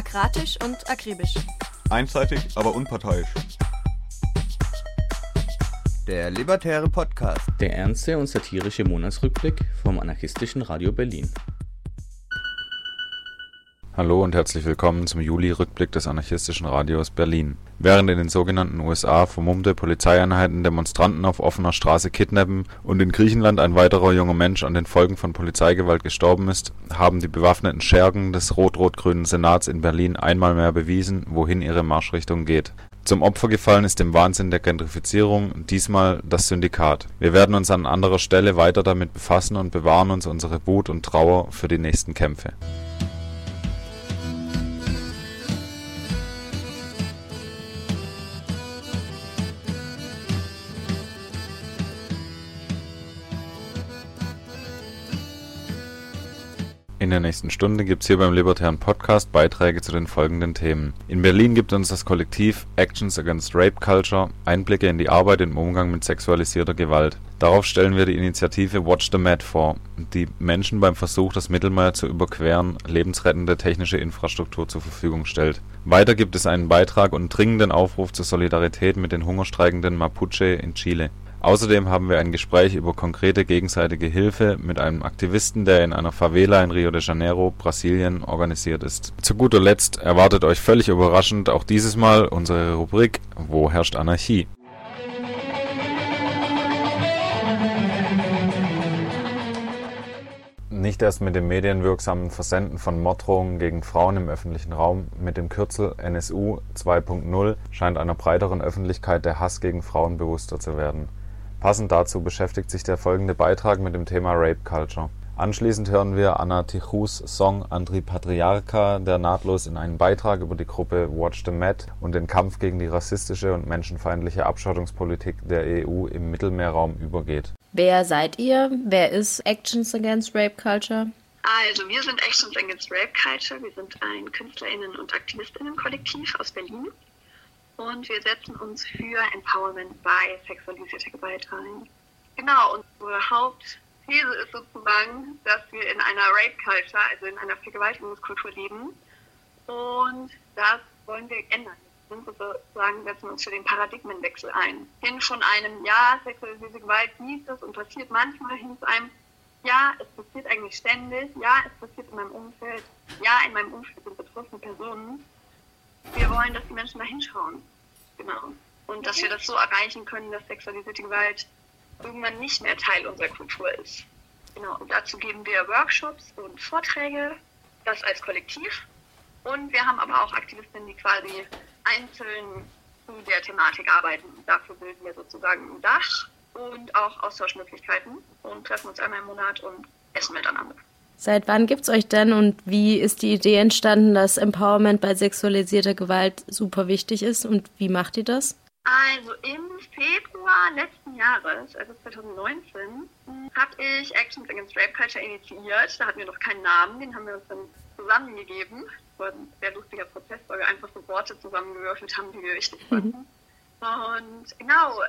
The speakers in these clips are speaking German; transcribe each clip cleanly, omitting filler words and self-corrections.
Akratisch und akribisch. Einseitig, aber unparteiisch. Der Libertärer Podcast. Der ernste und satirische Monatsrückblick vom anarchistischen Radio Berlin. Hallo und herzlich willkommen zum Juli-Rückblick des anarchistischen Radios Berlin. Während in den sogenannten USA vermummte Polizeieinheiten Demonstranten auf offener Straße kidnappen und in Griechenland ein weiterer junger Mensch an den Folgen von Polizeigewalt gestorben ist, haben die bewaffneten Schergen des rot-rot-grünen Senats in Berlin einmal mehr bewiesen, wohin ihre Marschrichtung geht. Zum Opfer gefallen ist dem Wahnsinn der Gentrifizierung diesmal das Syndikat. Wir werden uns an anderer Stelle weiter damit befassen und bewahren uns unsere Wut und Trauer für die nächsten Kämpfe. In der nächsten Stunde gibt es hier beim Libertären Podcast Beiträge zu den folgenden Themen. In Berlin gibt uns das Kollektiv Actions Against Rape Culture Einblicke in die Arbeit im Umgang mit sexualisierter Gewalt. Darauf stellen wir die Initiative Watch the Med vor, die Menschen beim Versuch, das Mittelmeer zu überqueren, lebensrettende technische Infrastruktur zur Verfügung stellt. Weiter gibt es einen Beitrag und dringenden Aufruf zur Solidarität mit den hungerstreikenden Mapuche in Chile. Außerdem haben wir ein Gespräch über konkrete gegenseitige Hilfe mit einem Aktivisten, der in einer Favela in Rio de Janeiro, Brasilien, organisiert ist. Zu guter Letzt erwartet euch völlig überraschend auch dieses Mal unsere Rubrik Wo herrscht Anarchie? Nicht erst mit dem medienwirksamen Versenden von Morddrohungen gegen Frauen im öffentlichen Raum mit dem Kürzel NSU 2.0 scheint einer breiteren Öffentlichkeit der Hass gegen Frauen bewusster zu werden. Passend dazu beschäftigt sich der folgende Beitrag mit dem Thema Rape Culture. Anschließend hören wir Anna Tichous Song Andri Patriarca, der nahtlos in einen Beitrag über die Gruppe Watch the Med und den Kampf gegen die rassistische und menschenfeindliche Abschottungspolitik der EU im Mittelmeerraum übergeht. Wer seid ihr? Wer ist Actions Against Rape Culture? Also, wir sind Actions Against Rape Culture. Wir sind ein KünstlerInnen- und AktivistInnen-Kollektiv aus Berlin. Und wir setzen uns für Empowerment bei sexualisierter Gewalt ein. Genau, und unsere Hauptthese ist sozusagen, dass wir in einer Rape-Culture, also in einer Vergewaltigungskultur leben. Und das wollen wir ändern. Wir sozusagen setzen uns für den Paradigmenwechsel ein. Hin von einem, ja, sexualisierte Gewalt hieß es und passiert manchmal, hin zu einem, ja, es passiert eigentlich ständig, ja, es passiert in meinem Umfeld, ja, in meinem Umfeld sind betroffene Personen. Wir wollen, dass die Menschen da hinschauen. Genau. Und dass wir das so erreichen können, dass sexualisierte Gewalt irgendwann nicht mehr Teil unserer Kultur ist. Genau. Und dazu geben wir Workshops und Vorträge, das als Kollektiv. Und wir haben aber auch Aktivistinnen, die quasi einzeln zu der Thematik arbeiten. Dafür bilden wir sozusagen ein Dach und auch Austauschmöglichkeiten und treffen uns einmal im Monat und essen miteinander. Seit wann gibt's euch denn und wie ist die Idee entstanden, dass Empowerment bei sexualisierter Gewalt super wichtig ist und wie macht ihr das? Also im Februar letzten Jahres, also 2019, habe ich Actions Against Rape Culture initiiert. Da hatten wir noch keinen Namen, den haben wir uns dann zusammengegeben. Das war ein sehr lustiger Prozess, weil wir einfach so Worte zusammengewürfelt haben, die wir wichtig fanden. Und genau,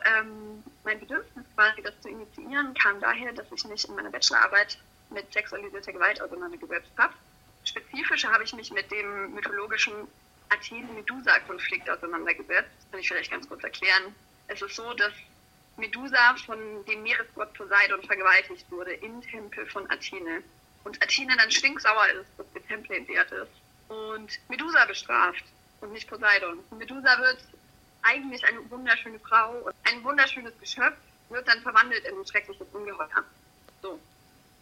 mein Bedürfnis quasi, das zu initiieren, kam daher, dass ich mich in meiner Bachelorarbeit mit sexualisierter Gewalt auseinandergesetzt habe. Spezifischer habe ich mich mit dem mythologischen Athene-Medusa-Konflikt auseinandergesetzt. Das kann ich vielleicht ganz kurz erklären. Es ist so, dass Medusa von dem Meeresgott Poseidon vergewaltigt wurde im Tempel von Athene. Und Athene dann stinksauer ist, dass der Tempel entehrt ist. Und Medusa bestraft und nicht Poseidon. Und Medusa wird eigentlich eine wunderschöne Frau und ein wunderschönes Geschöpf, wird dann verwandelt in ein schreckliches Ungeheuer. So.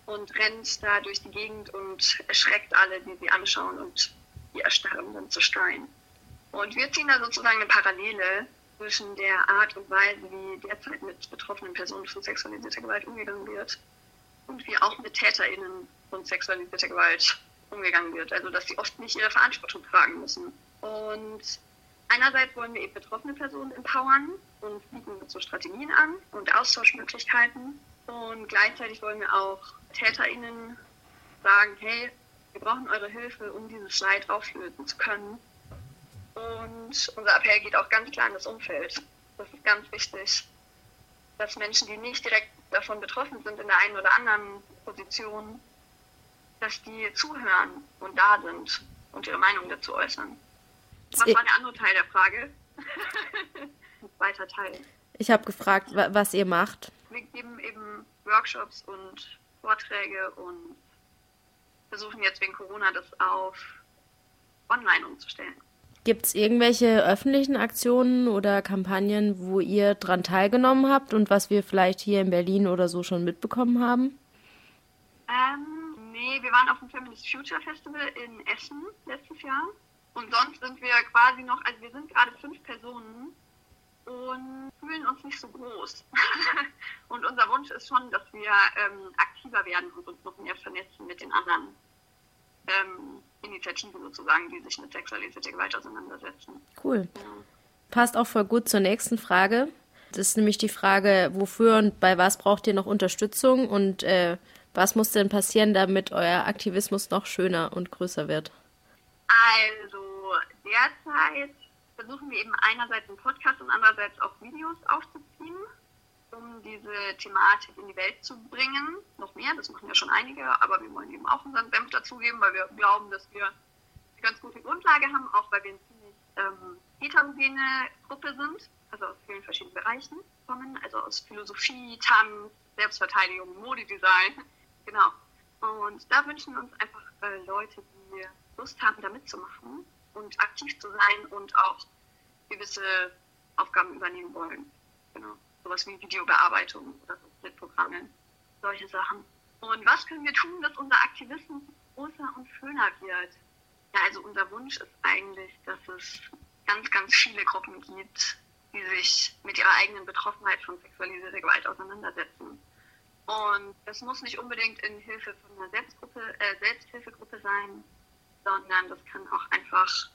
Und rennt da durch die Gegend und erschreckt alle, die sie anschauen, und die erstarren dann zu Stein. Und wir ziehen da sozusagen eine Parallele zwischen der Art und Weise, wie derzeit mit betroffenen Personen von sexualisierter Gewalt umgegangen wird und wie auch mit TäterInnen von sexualisierter Gewalt umgegangen wird. Also, dass sie oft nicht ihre Verantwortung tragen müssen. Und einerseits wollen wir eben betroffene Personen empowern und bieten so Strategien an und Austauschmöglichkeiten. Und gleichzeitig wollen wir auch TäterInnen sagen, hey, wir brauchen eure Hilfe, um dieses Leid auflösen zu können. Und unser Appell geht auch ganz klar an das Umfeld. Das ist ganz wichtig, dass Menschen, die nicht direkt davon betroffen sind in der einen oder anderen Position, dass die zuhören und da sind und ihre Meinung dazu äußern. Was war der andere Teil der Frage? Weiter Teil. Ich habe gefragt, was ihr macht. Wir geben eben Workshops und Vorträge und versuchen jetzt wegen Corona das auf online umzustellen. Gibt es irgendwelche öffentlichen Aktionen oder Kampagnen, wo ihr dran teilgenommen habt und was wir vielleicht hier in Berlin oder so schon mitbekommen haben? Nee, wir waren auf dem Feminist Future Festival in Essen letztes Jahr. Und sonst sind wir quasi noch, also wir sind gerade 5 Personen und fühlen uns nicht so groß. Und unser Wunsch ist schon, dass wir aktiver werden und uns noch mehr vernetzen mit den anderen Initiativen sozusagen, die sich mit Sexualität weiter auseinandersetzen. Cool. Ja. Passt auch voll gut zur nächsten Frage. Das ist nämlich die Frage, wofür und bei was braucht ihr noch Unterstützung und was muss denn passieren, damit euer Aktivismus noch schöner und größer wird? Also derzeit versuchen wir eben einerseits einen Podcast und andererseits auch Videos aufzuziehen, um diese Thematik in die Welt zu bringen. Noch mehr, das machen ja schon einige, aber wir wollen eben auch unseren Senf dazugeben, weil wir glauben, dass wir eine ganz gute Grundlage haben, auch weil wir eine ziemlich heterogene Gruppe sind, also aus vielen verschiedenen Bereichen kommen, also aus Philosophie, Tanz, Selbstverteidigung, Modedesign, genau. Und da wünschen uns einfach Leute, die Lust haben, da mitzumachen und aktiv zu sein und auch gewisse Aufgaben übernehmen wollen. Genau. Sowas wie Videobearbeitung oder so mit Programmen, solche Sachen. Und was können wir tun, dass unser Aktivismus größer und schöner wird? Ja, also unser Wunsch ist eigentlich, dass es ganz, ganz viele Gruppen gibt, die sich mit ihrer eigenen Betroffenheit von sexualisierter Gewalt auseinandersetzen. Und das muss nicht unbedingt in Hilfe von einer Selbsthilfegruppe sein, sondern das kann auch einfach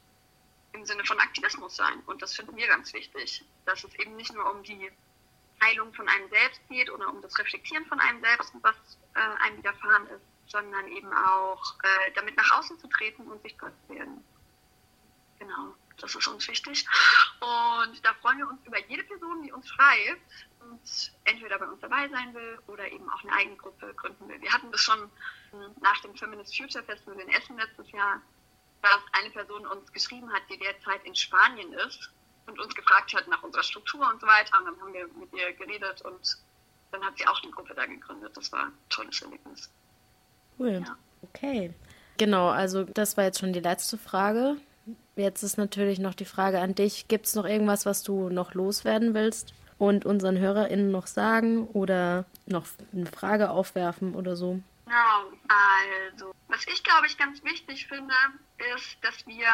im Sinne von Aktivismus sein. Und das finden wir ganz wichtig, dass es eben nicht nur um die Heilung von einem selbst geht oder um das Reflektieren von einem selbst, was einem widerfahren ist, sondern eben auch damit nach außen zu treten und sichtbar zu werden. Genau, das ist uns wichtig. Und da freuen wir uns über jede Person, die uns schreibt und entweder bei uns dabei sein will oder eben auch eine eigene Gruppe gründen will. Wir hatten das schon nach dem Feminist Future Festival in Essen letztes Jahr, dass eine Person uns geschrieben hat, die derzeit in Spanien ist und uns gefragt hat nach unserer Struktur und so weiter. Und dann haben wir mit ihr geredet und dann hat sie auch eine Gruppe da gegründet. Das war ein tolles Erlebnis. Cool. Ja. Okay. Genau, also das war jetzt schon die letzte Frage. Jetzt ist natürlich noch die Frage an dich. Gibt es noch irgendwas, was du noch loswerden willst und unseren HörerInnen noch sagen oder noch eine Frage aufwerfen oder so? Genau. Also, was ich, glaube ich, ganz wichtig finde, ist, dass wir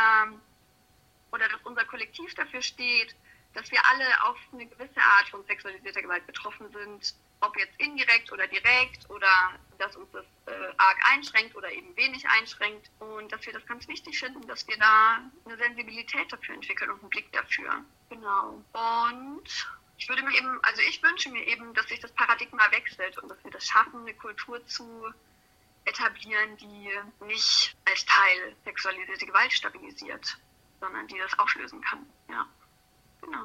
oder dass unser Kollektiv dafür steht, dass wir alle auf eine gewisse Art von sexualisierter Gewalt betroffen sind, ob jetzt indirekt oder direkt oder dass uns das arg einschränkt oder eben wenig einschränkt und dass wir das ganz wichtig finden, dass wir da eine Sensibilität dafür entwickeln und einen Blick dafür. Genau. Und ich wünsche mir eben, dass sich das Paradigma wechselt und dass wir das schaffen, eine Kultur zu etablieren, die nicht als Teil sexualisierte Gewalt stabilisiert, sondern die das auflösen kann. Ja, genau.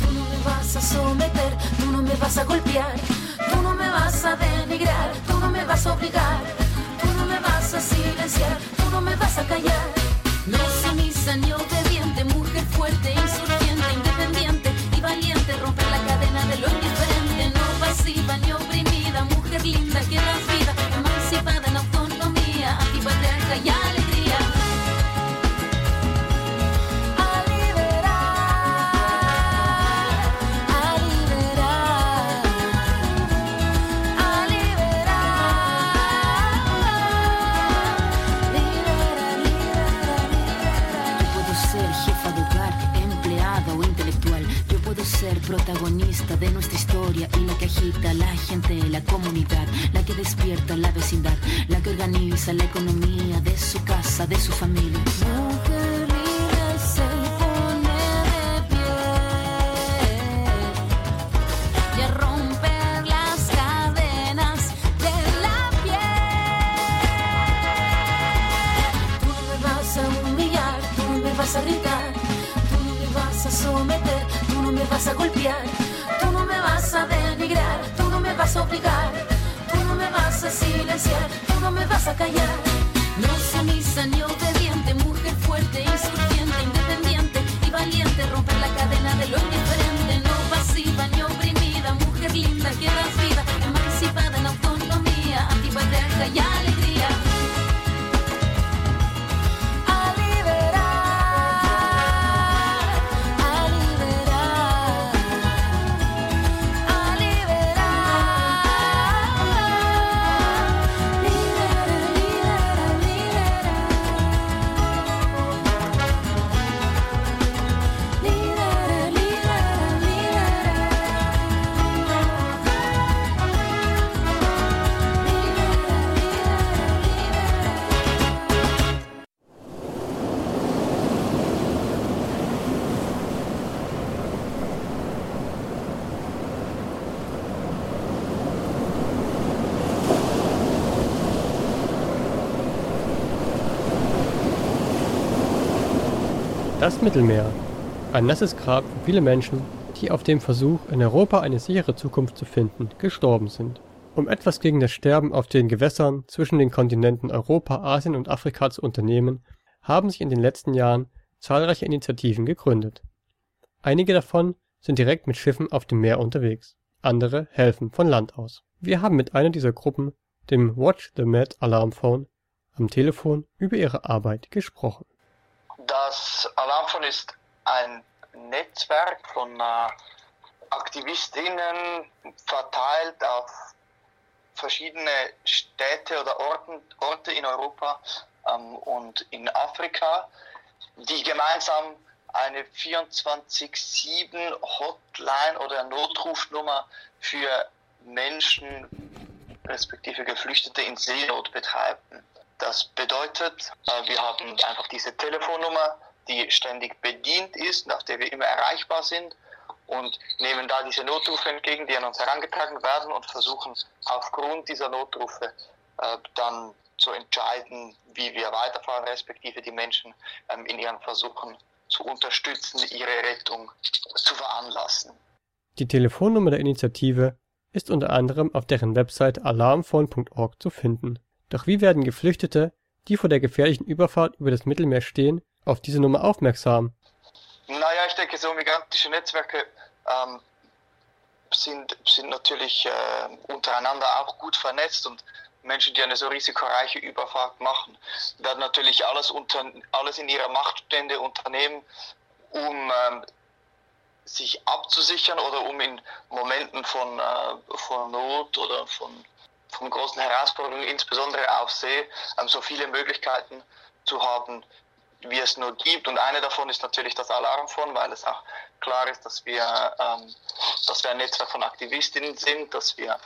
tú no me vas a someter, tú no me vas a golpear, tú no me vas a denigrar, tú no me vas a obligar, tú no me vas a silenciar, tú no me vas a callar. No sumisa ni obediente, mujer fuerte, insurgente, independiente y valiente, romper la cadena de lo indiferente, no pasiva ni oprimida, mujer linda que da vida, emancipada en autonomía, antipatriarca y alegría. A liberar, agita la gente, la comunidad, la que despierta la vecindad, la que organiza la economía de su casa, de su familia. Tú no me vas a someter, tú no me vas a golpear, tú no me vas a denigrar, tú no me vas a obligar, tú no me vas a silenciar, tú no me vas a callar. No sumisa ni obediente, mujer fuerte, insurgiente, independiente y valiente, romper la cadena de lo indiferente, no pasiva ni oprimida, mujer linda que das vida, emancipada en autonomía, antipatriarca y alegría. Das Mittelmeer. Ein nasses Grab für viele Menschen, die auf dem Versuch, in Europa eine sichere Zukunft zu finden, gestorben sind. Um etwas gegen das Sterben auf den Gewässern zwischen den Kontinenten Europa, Asien und Afrika zu unternehmen, haben sich in den letzten Jahren zahlreiche Initiativen gegründet. Einige davon sind direkt mit Schiffen auf dem Meer unterwegs, andere helfen von Land aus. Wir haben mit einer dieser Gruppen, dem Watch the Med Alarmphone, am Telefon über ihre Arbeit gesprochen. Das Alarmphone ist ein Netzwerk von AktivistInnen verteilt auf verschiedene Städte oder Orte in Europa und in Afrika, die gemeinsam eine 24/7-Hotline oder Notrufnummer für Menschen respektive Geflüchtete in Seenot betreiben. Das bedeutet, wir haben einfach diese Telefonnummer, die ständig bedient ist, nach der wir immer erreichbar sind und nehmen da diese Notrufe entgegen, die an uns herangetragen werden und versuchen aufgrund dieser Notrufe dann zu entscheiden, wie wir weiterfahren, respektive die Menschen in ihren Versuchen zu unterstützen, ihre Rettung zu veranlassen. Die Telefonnummer der Initiative ist unter anderem auf deren Website alarmphone.org zu finden. Doch wie werden Geflüchtete, die vor der gefährlichen Überfahrt über das Mittelmeer stehen, auf diese Nummer aufmerksam? Naja, ich denke, so migrantische Netzwerke sind natürlich untereinander auch gut vernetzt und Menschen, die eine so risikoreiche Überfahrt machen, werden natürlich alles in ihrer Macht Stehende unternehmen, um sich abzusichern oder um in Momenten von Not oder von großen Herausforderungen, insbesondere auf See, so viele Möglichkeiten zu haben, wie es nur gibt. Und eine davon ist natürlich das Alarmphone, weil es auch klar ist, dass wir ein Netzwerk von Aktivistinnen sind, dass wir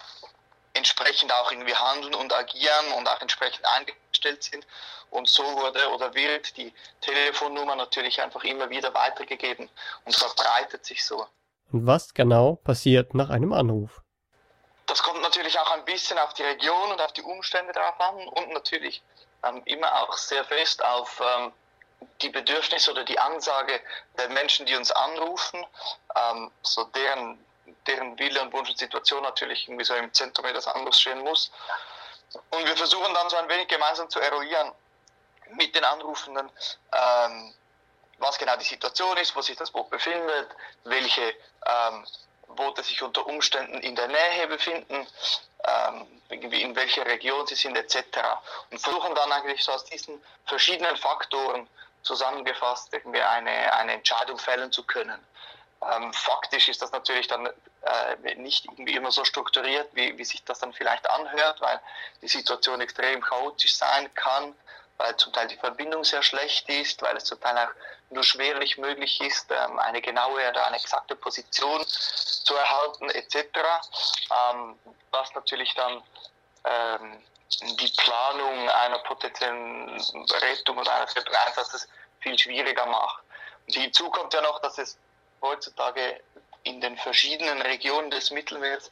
entsprechend auch irgendwie handeln und agieren und auch entsprechend eingestellt sind. Und so wurde oder wird die Telefonnummer natürlich einfach immer wieder weitergegeben und verbreitet sich so. Und was genau passiert nach einem Anruf? Das kommt natürlich auch ein bisschen auf die Region und auf die Umstände drauf an und natürlich immer auch sehr fest auf die Bedürfnisse oder die Ansage der Menschen, die uns anrufen, so deren Wille und Wunsch und Situation natürlich irgendwie so im Zentrum des Anrufs stehen muss. Und wir versuchen dann so ein wenig gemeinsam zu eruieren mit den Anrufenden, was genau die Situation ist, wo sich das Boot befindet, welche Boote sich unter Umständen in der Nähe befinden, in welcher Region sie sind etc. Und versuchen dann eigentlich so aus diesen verschiedenen Faktoren zusammengefasst irgendwie eine Entscheidung fällen zu können. Faktisch ist das natürlich dann nicht irgendwie immer so strukturiert, wie sich das dann vielleicht anhört, weil die Situation extrem chaotisch sein kann weil zum Teil die Verbindung sehr schlecht ist, weil es zum Teil auch nur schwerlich möglich ist, eine genaue oder eine exakte Position zu erhalten etc., was natürlich dann die Planung einer potenziellen Rettung oder eines Rettungseinsatzes viel schwieriger macht. Und hinzu kommt ja noch, dass es heutzutage in den verschiedenen Regionen des Mittelmeers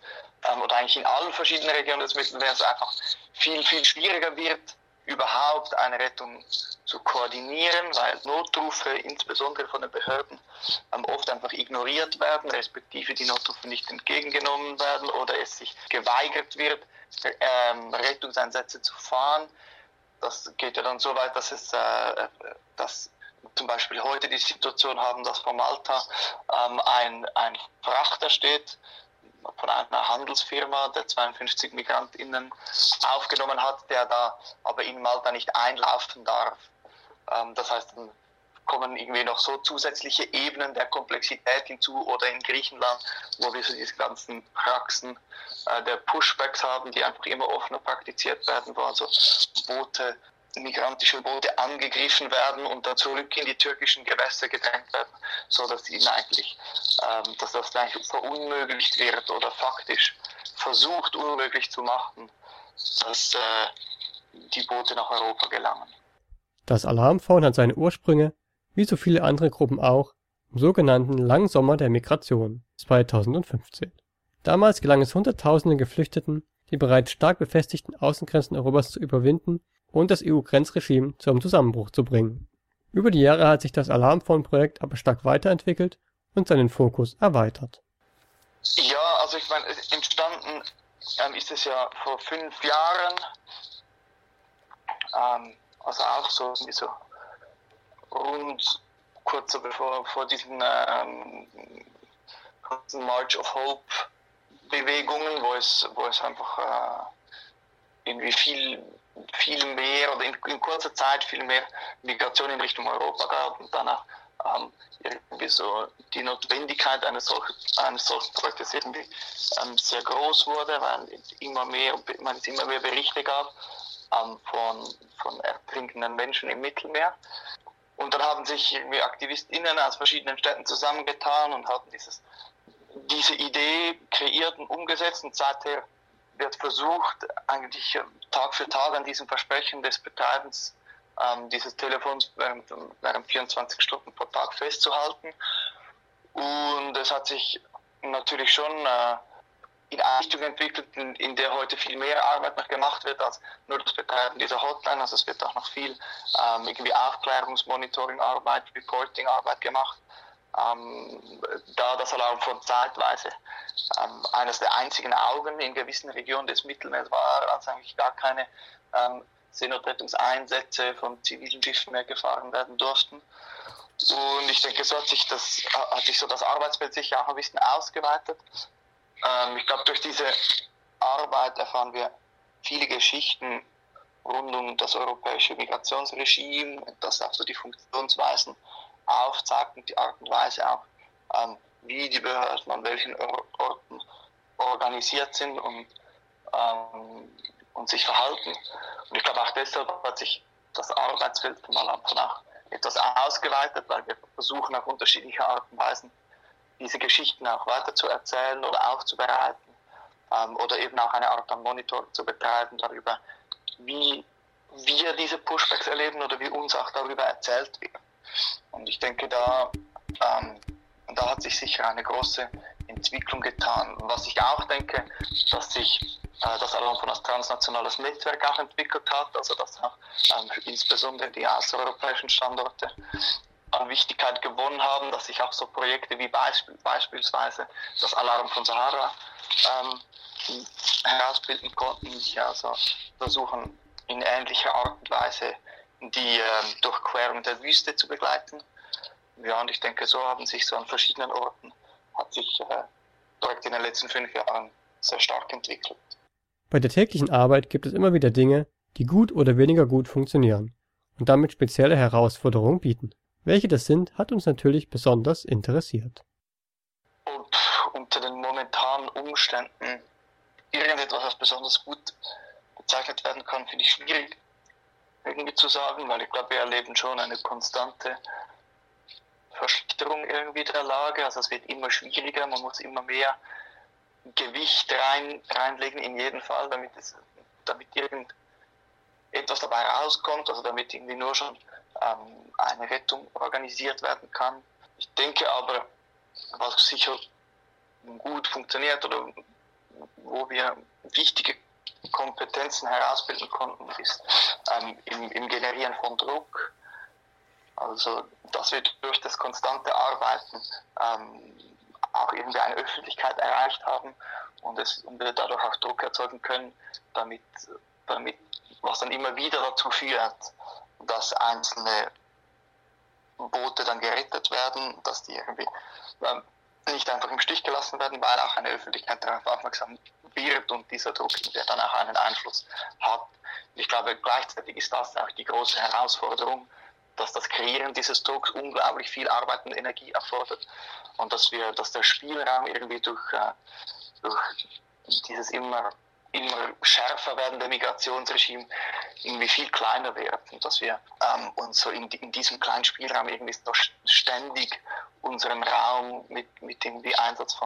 oder eigentlich in allen verschiedenen Regionen des Mittelmeers einfach viel, viel schwieriger wird, überhaupt eine Rettung zu koordinieren, weil Notrufe, insbesondere von den Behörden, oft einfach ignoriert werden, respektive die Notrufe nicht entgegengenommen werden oder es sich geweigert wird, Rettungseinsätze zu fahren. Das geht ja dann so weit, dass es dass zum Beispiel heute die Situation haben, dass vor Malta ein Frachter steht, von einer Handelsfirma, der 52 MigrantInnen aufgenommen hat, der da aber in Malta nicht einlaufen darf. Das heißt, dann kommen irgendwie noch so zusätzliche Ebenen der Komplexität hinzu, oder in Griechenland, wo wir so diese ganzen Praxen der Pushbacks haben, die einfach immer offener praktiziert werden, wo also Boote, migrantische Boote angegriffen werden und dann zurück in die türkischen Gewässer gedrängt werden, sodass ihnen eigentlich, dass das eigentlich verunmöglicht wird oder faktisch versucht unmöglich zu machen, dass die Boote nach Europa gelangen. Das Alarmphone hat seine Ursprünge, wie so viele andere Gruppen auch, im sogenannten Langsommer der Migration 2015. Damals gelang es Hunderttausenden Geflüchteten, die bereits stark befestigten Außengrenzen Europas zu überwinden und das EU-Grenzregime zum Zusammenbruch zu bringen. Über die Jahre hat sich das Alarmphone-Projekt aber stark weiterentwickelt und seinen Fokus erweitert. Ja, also ich meine, entstanden ist es ja vor 5 Jahren, also auch so rund kurz vor diesen March of Hope-Bewegungen, wo es einfach irgendwie viel mehr oder in kurzer Zeit viel mehr Migration in Richtung Europa gab und danach irgendwie so die Notwendigkeit eines solchen Projektes irgendwie sehr groß wurde, weil es immer mehr Berichte gab von ertrinkenden Menschen im Mittelmeer. Und dann haben sich irgendwie AktivistInnen aus verschiedenen Städten zusammengetan und haben diese Idee kreiert und umgesetzt, und seither wird versucht, eigentlich Tag für Tag an diesem Versprechen des Betreibens dieses Telefons während 24 Stunden pro Tag festzuhalten. Und es hat sich natürlich schon in eine Richtung entwickelt, in der heute viel mehr Arbeit noch gemacht wird als nur das Betreiben dieser Hotline. Also es wird auch noch viel irgendwie Aufklärungsmonitoring-Arbeit, Reporting-Arbeit gemacht. Da das Alarmphone zeitweise eines der einzigen Augen in gewissen Regionen des Mittelmeers war, als eigentlich gar keine Seenotrettungseinsätze von zivilen Schiffen mehr gefahren werden durften. Und ich denke, so hat sich so das Arbeitsfeld sicher auch ein bisschen ausgeweitet. Ich glaube, durch diese Arbeit erfahren wir viele Geschichten rund um das europäische Migrationsregime, das auch so die Funktionsweisen aufzeigt und die Art und Weise auch, wie die Behörden an welchen Orten organisiert sind und sich verhalten. Und ich glaube, auch deshalb hat sich das Arbeitsfeld von Alarmphone auch etwas ausgeweitet, weil wir versuchen, auf unterschiedliche Art und Weisen diese Geschichten auch weiter zu erzählen oder aufzubereiten, oder eben auch eine Art an Monitoring zu betreiben darüber, wie wir diese Pushbacks erleben oder wie uns auch darüber erzählt wird. Und ich denke, da hat sich sicher eine große Entwicklung getan. Was ich auch denke, dass sich das Alarmphone als transnationales Netzwerk auch entwickelt hat, also dass auch insbesondere die außereuropäischen Standorte an Wichtigkeit gewonnen haben, dass sich auch so Projekte wie beispielsweise das Alarmphone Sahara herausbilden konnten, die also versuchen, in ähnlicher Art und Weise die Durchquerung der Wüste zu begleiten. Ja, und ich denke, so haben sich so an verschiedenen Orten, direkt in den letzten 5 Jahren sehr stark entwickelt. Bei der täglichen Arbeit gibt es immer wieder Dinge, die gut oder weniger gut funktionieren und damit spezielle Herausforderungen bieten. Welche das sind, hat uns natürlich besonders interessiert. Ob unter den momentanen Umständen irgendetwas, was besonders gut bezeichnet werden kann, finde ich schwierig. irgendwie zu sagen, weil ich glaube, wir erleben schon eine konstante Verschlechterung irgendwie der Lage. Also es wird immer schwieriger, man muss immer mehr Gewicht reinlegen in jeden Fall, damit irgendetwas dabei rauskommt, also damit irgendwie nur schon eine Rettung organisiert werden kann. Ich denke aber, was sicher gut funktioniert oder wo wir wichtige Kompetenzen herausbilden konnten, ist im Generieren von Druck. Also, dass wir durch das konstante Arbeiten auch irgendwie eine Öffentlichkeit erreicht haben und wir dadurch auch Druck erzeugen können, damit was dann immer wieder dazu führt, dass einzelne Boote dann gerettet werden, dass die irgendwie nicht einfach im Stich gelassen werden, weil auch eine Öffentlichkeit darauf aufmerksam wird und dieser Druck, der dann auch einen Einfluss hat. Ich glaube, gleichzeitig ist das auch die große Herausforderung, dass das Kreieren dieses Drucks unglaublich viel Arbeit und Energie erfordert und dass der Spielraum irgendwie durch dieses immer schärfer werdende Migrationsregime irgendwie viel kleiner wird und dass wir uns so in diesem kleinen Spielraum irgendwie noch ständig unseren Raum mit dem Einsatz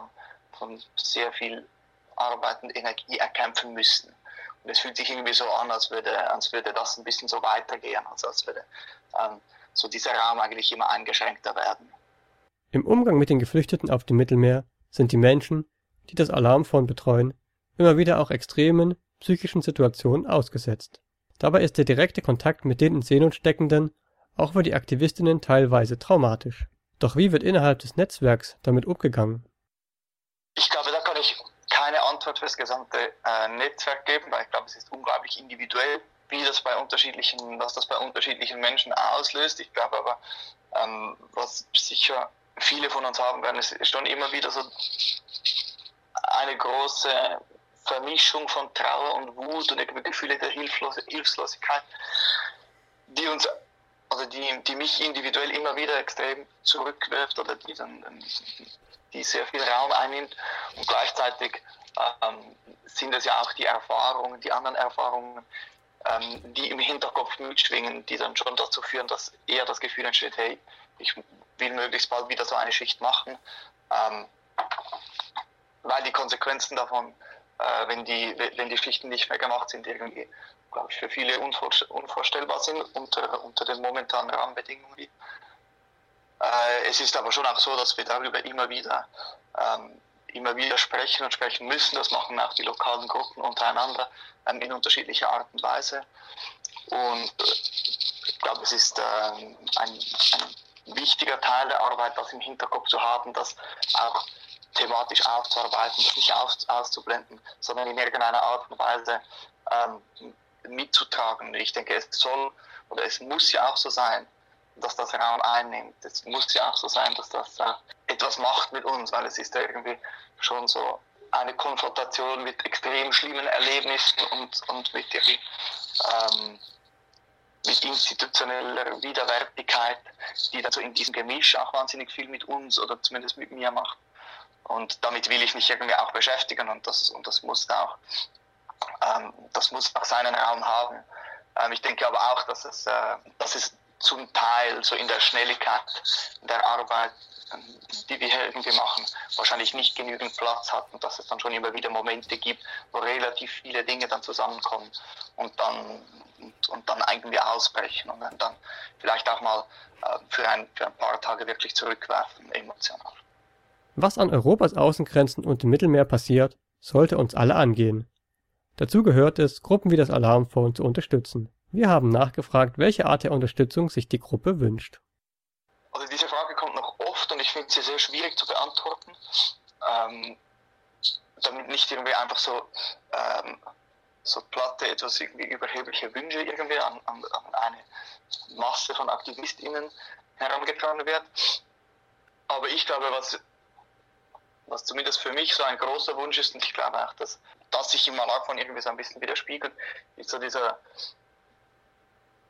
von sehr viel Arbeit und Energie erkämpfen müssen. Und es fühlt sich irgendwie so an, als würde das ein bisschen so weitergehen, also als würde so dieser Raum eigentlich immer eingeschränkter werden. Im Umgang mit den Geflüchteten auf dem Mittelmeer sind die Menschen, die das Alarmphone betreuen, immer wieder auch extremen psychischen Situationen ausgesetzt. Dabei ist der direkte Kontakt mit den in Seenot Steckenden auch für die Aktivistinnen teilweise traumatisch. Doch wie wird innerhalb des Netzwerks damit umgegangen? Ich glaube, da kann ich keine Antwort für das gesamte Netzwerk geben, weil ich glaube, es ist unglaublich individuell, was das bei unterschiedlichen Menschen auslöst. Ich glaube aber, was sicher viele von uns haben werden, ist schon immer wieder so eine große Vermischung von Trauer und Wut und Gefühle der Hilflosigkeit, die mich individuell immer wieder extrem zurückwirft oder die sehr viel Raum einnimmt. Und gleichzeitig sind es ja auch die anderen Erfahrungen, die im Hinterkopf mitschwingen, die dann schon dazu führen, dass eher das Gefühl entsteht, hey, ich will möglichst bald wieder so eine Schicht machen, weil die Konsequenzen davon, wenn die Schichten nicht mehr gemacht sind, irgendwie, glaube ich, für viele unvorstellbar sind unter den momentanen Rahmenbedingungen. Es ist aber schon auch so, dass wir darüber immer wieder sprechen und sprechen müssen. Das machen auch die lokalen Gruppen untereinander in unterschiedlicher Art und Weise. Und ich glaube, es ist ein wichtiger Teil der Arbeit, das im Hinterkopf zu haben, dass auch thematisch aufzuarbeiten, das nicht auszublenden, sondern in irgendeiner Art und Weise mitzutragen. Ich denke, es muss ja auch so sein, dass das Raum einnimmt. Es muss ja auch so sein, dass das etwas macht mit uns, weil es ist ja irgendwie schon so eine Konfrontation mit extrem schlimmen Erlebnissen und mit institutioneller Widerwärtigkeit, die dazu in diesem Gemisch auch wahnsinnig viel mit uns oder zumindest mit mir macht. Und damit will ich mich irgendwie auch beschäftigen und das muss auch seinen Raum haben. Ich denke aber auch, dass es zum Teil so in der Schnelligkeit der Arbeit, die wir hier irgendwie machen, wahrscheinlich nicht genügend Platz hat und dass es dann schon immer wieder Momente gibt, wo relativ viele Dinge dann zusammenkommen und dann irgendwie ausbrechen und dann vielleicht auch mal für ein paar Tage wirklich zurückwerfen, emotional. Was an Europas Außengrenzen und im Mittelmeer passiert, sollte uns alle angehen. Dazu gehört es, Gruppen wie das Alarmphone zu unterstützen. Wir haben nachgefragt, welche Art der Unterstützung sich die Gruppe wünscht. Also diese Frage kommt noch oft und ich finde sie sehr schwierig zu beantworten, damit nicht irgendwie einfach so platte, etwas irgendwie überhebliche Wünsche irgendwie an eine Masse von AktivistInnen herangetragen wird. Aber ich glaube, was zumindest für mich so ein großer Wunsch ist, und ich glaube auch, dass sich im Alarmphone irgendwie so ein bisschen widerspiegelt, ist so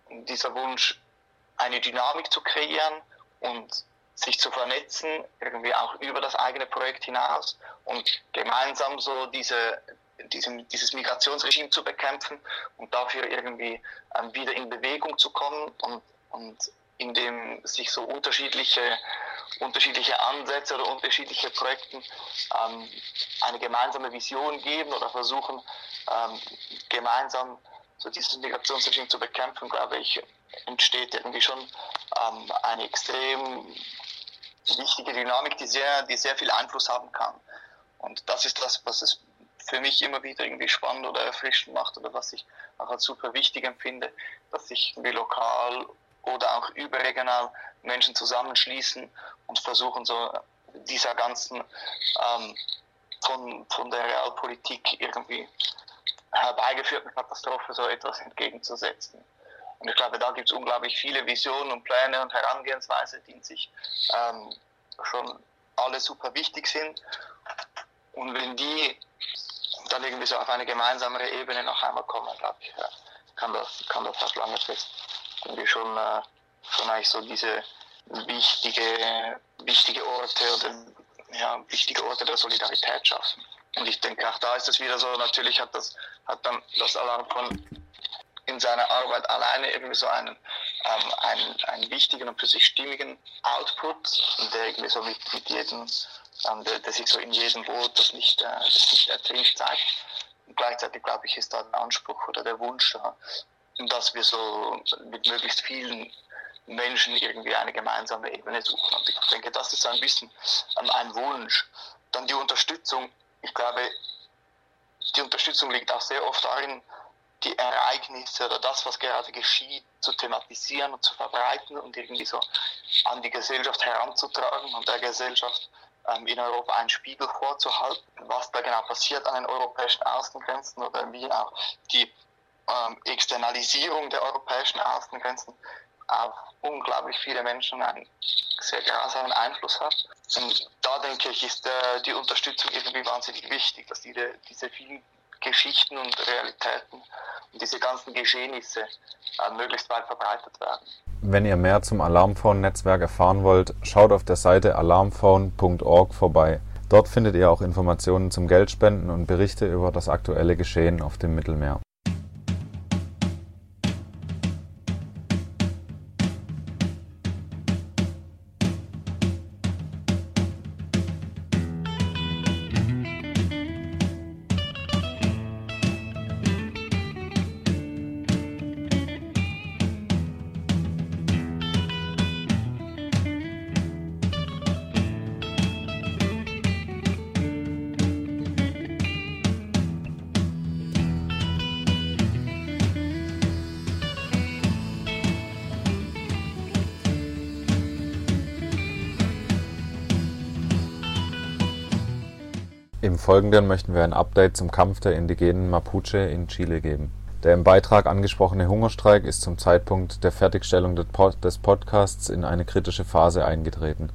dieser Wunsch, eine Dynamik zu kreieren und sich zu vernetzen, irgendwie auch über das eigene Projekt hinaus und gemeinsam so dieses Migrationsregime zu bekämpfen und dafür irgendwie wieder in Bewegung zu kommen und indem sich so unterschiedliche Ansätze oder unterschiedliche Projekte eine gemeinsame Vision geben oder versuchen, gemeinsam so dieses Migrationsregime zu bekämpfen, glaube ich, entsteht irgendwie schon eine extrem wichtige Dynamik, die sehr viel Einfluss haben kann. Und das ist das, was es für mich immer wieder irgendwie spannend oder erfrischend macht oder was ich auch als super wichtig empfinde, dass sich lokal oder auch überregional Menschen zusammenschließen und versuchen, so dieser ganzen von der Realpolitik irgendwie herbeigeführten Katastrophe so etwas entgegenzusetzen. Und ich glaube, da gibt es unglaublich viele Visionen und Pläne und Herangehensweisen, die in sich schon alle super wichtig sind. Und wenn die dann irgendwie so auf eine gemeinsamere Ebene noch einmal kommen, glaube ich, ja, kann das auf lange Frist irgendwie schon eigentlich so diese wichtige Orte oder ja, wichtige Orte der Solidarität schaffen. Und ich denke, auch da ist es wieder so, natürlich hat dann das Alarmphone in seiner Arbeit alleine irgendwie so einen wichtigen und für sich stimmigen Output, der irgendwie so mit jedem, der sich so in jedem Boot das nicht ertrinkt zeigt. Und gleichzeitig, glaube ich, ist da der Anspruch oder der Wunsch da, dass wir so mit möglichst vielen Menschen irgendwie eine gemeinsame Ebene suchen. Und ich denke, das ist ein bisschen ein Wunsch. Dann die Unterstützung. Ich glaube, die Unterstützung liegt auch sehr oft darin, die Ereignisse oder das, was gerade geschieht, zu thematisieren und zu verbreiten und irgendwie so an die Gesellschaft heranzutragen und der Gesellschaft in Europa einen Spiegel vorzuhalten, was da genau passiert an den europäischen Außengrenzen oder wie auch die Externalisierung der europäischen Außengrenzen auf unglaublich viele Menschen einen sehr grausamen Einfluss hat. Und da denke ich, ist die Unterstützung irgendwie wahnsinnig vielig, dass diese vielen Geschichten und Realitäten und diese ganzen Geschehnisse möglichst weit verbreitet werden. Wenn ihr mehr zum Alarmphone-Netzwerk erfahren wollt, schaut auf der Seite alarmphone.org vorbei. Dort findet ihr auch Informationen zum Geldspenden und Berichte über das aktuelle Geschehen auf dem Mittelmeer. Im Folgenden möchten wir ein Update zum Kampf der indigenen Mapuche in Chile geben. Der im Beitrag angesprochene Hungerstreik ist zum Zeitpunkt der Fertigstellung des Podcasts in eine kritische Phase eingetreten.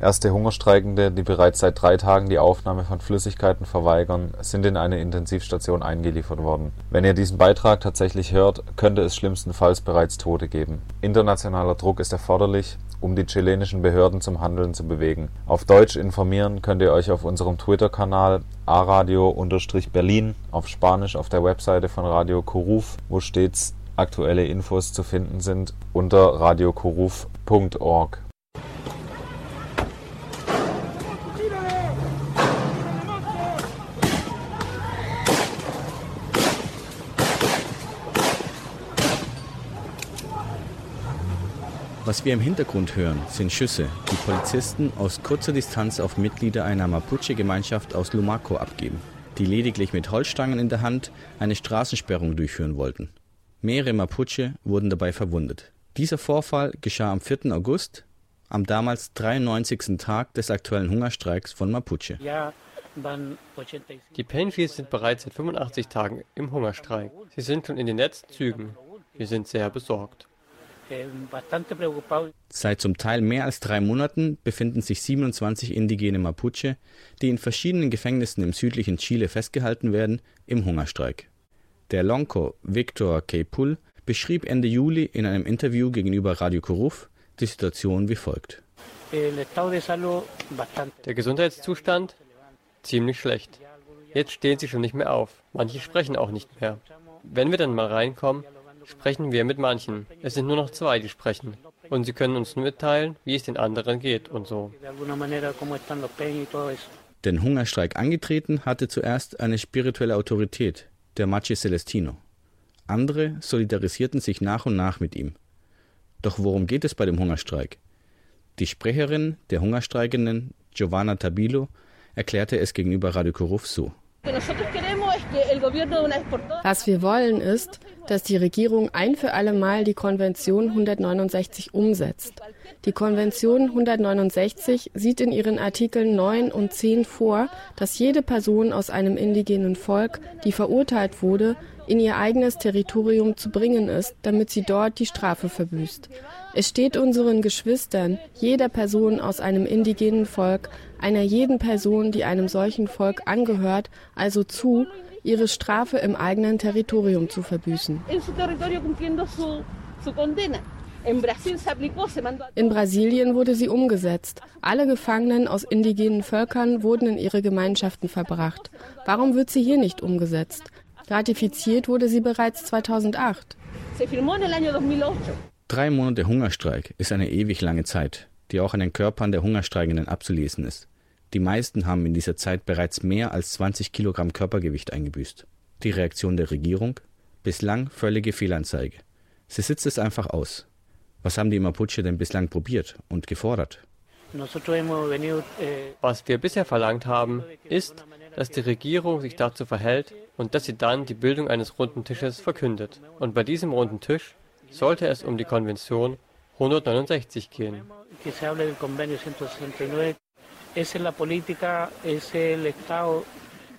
Erste Hungerstreikende, die bereits seit 3 Tagen die Aufnahme von Flüssigkeiten verweigern, sind in eine Intensivstation eingeliefert worden. Wenn ihr diesen Beitrag tatsächlich hört, könnte es schlimmstenfalls bereits Tote geben. Internationaler Druck ist erforderlich, um die chilenischen Behörden zum Handeln zu bewegen. Auf Deutsch informieren könnt ihr euch auf unserem Twitter-Kanal aradio-berlin, auf Spanisch auf der Webseite von Radio Kurruf, wo stets aktuelle Infos zu finden sind, unter radiokurruf.org. Was wir im Hintergrund hören, sind Schüsse, die Polizisten aus kurzer Distanz auf Mitglieder einer Mapuche-Gemeinschaft aus Lumaco abgeben, die lediglich mit Holzstangen in der Hand eine Straßensperrung durchführen wollten. Mehrere Mapuche wurden dabei verwundet. Dieser Vorfall geschah am 4. August, am damals 93. Tag des aktuellen Hungerstreiks von Mapuche. Die Painfields sind bereits seit 85 Tagen im Hungerstreik. Sie sind schon in den letzten Zügen. Wir sind sehr besorgt. Seit zum Teil mehr als 3 Monaten befinden sich 27 indigene Mapuche, die in verschiedenen Gefängnissen im südlichen Chile festgehalten werden, im Hungerstreik. Der Lonco Victor Keipul beschrieb Ende Juli in einem Interview gegenüber Radio Kurruf die Situation wie folgt. Der Gesundheitszustand ziemlich schlecht. Jetzt stehen sie schon nicht mehr auf. Manche sprechen auch nicht mehr. Wenn wir dann mal reinkommen, sprechen wir mit manchen. Es sind nur noch zwei, die sprechen. Und sie können uns mitteilen, wie es den anderen geht und so. Den Hungerstreik angetreten hatte zuerst eine spirituelle Autorität, der Machi Celestino. Andere solidarisierten sich nach und nach mit ihm. Doch worum geht es bei dem Hungerstreik? Die Sprecherin der Hungerstreikenden, Giovanna Tabilo, erklärte es gegenüber Radio Kurruf so. Was wir wollen ist, dass die Regierung ein für alle Mal die Konvention 169 umsetzt. Die Konvention 169 sieht in ihren Artikeln 9 und 10 vor, dass jede Person aus einem indigenen Volk, die verurteilt wurde, in ihr eigenes Territorium zu bringen ist, damit sie dort die Strafe verbüßt. Es steht unseren Geschwistern, jeder Person aus einem indigenen Volk, einer jeden Person, die einem solchen Volk angehört, also zu, ihre Strafe im eigenen Territorium zu verbüßen. In Brasilien wurde sie umgesetzt. Alle Gefangenen aus indigenen Völkern wurden in ihre Gemeinschaften verbracht. Warum wird sie hier nicht umgesetzt? Ratifiziert wurde sie bereits 2008. 3 Monate Hungerstreik ist eine ewig lange Zeit, die auch an den Körpern der Hungerstreikenden abzulesen ist. Die meisten haben in dieser Zeit bereits mehr als 20 Kilogramm Körpergewicht eingebüßt. Die Reaktion der Regierung? Bislang völlige Fehlanzeige. Sie sitzt es einfach aus. Was haben die Mapuche denn bislang probiert und gefordert? Was wir bisher verlangt haben, ist, dass die Regierung sich dazu verhält und dass sie dann die Bildung eines runden Tisches verkündet. Und bei diesem runden Tisch sollte es um die Konvention 169 gehen.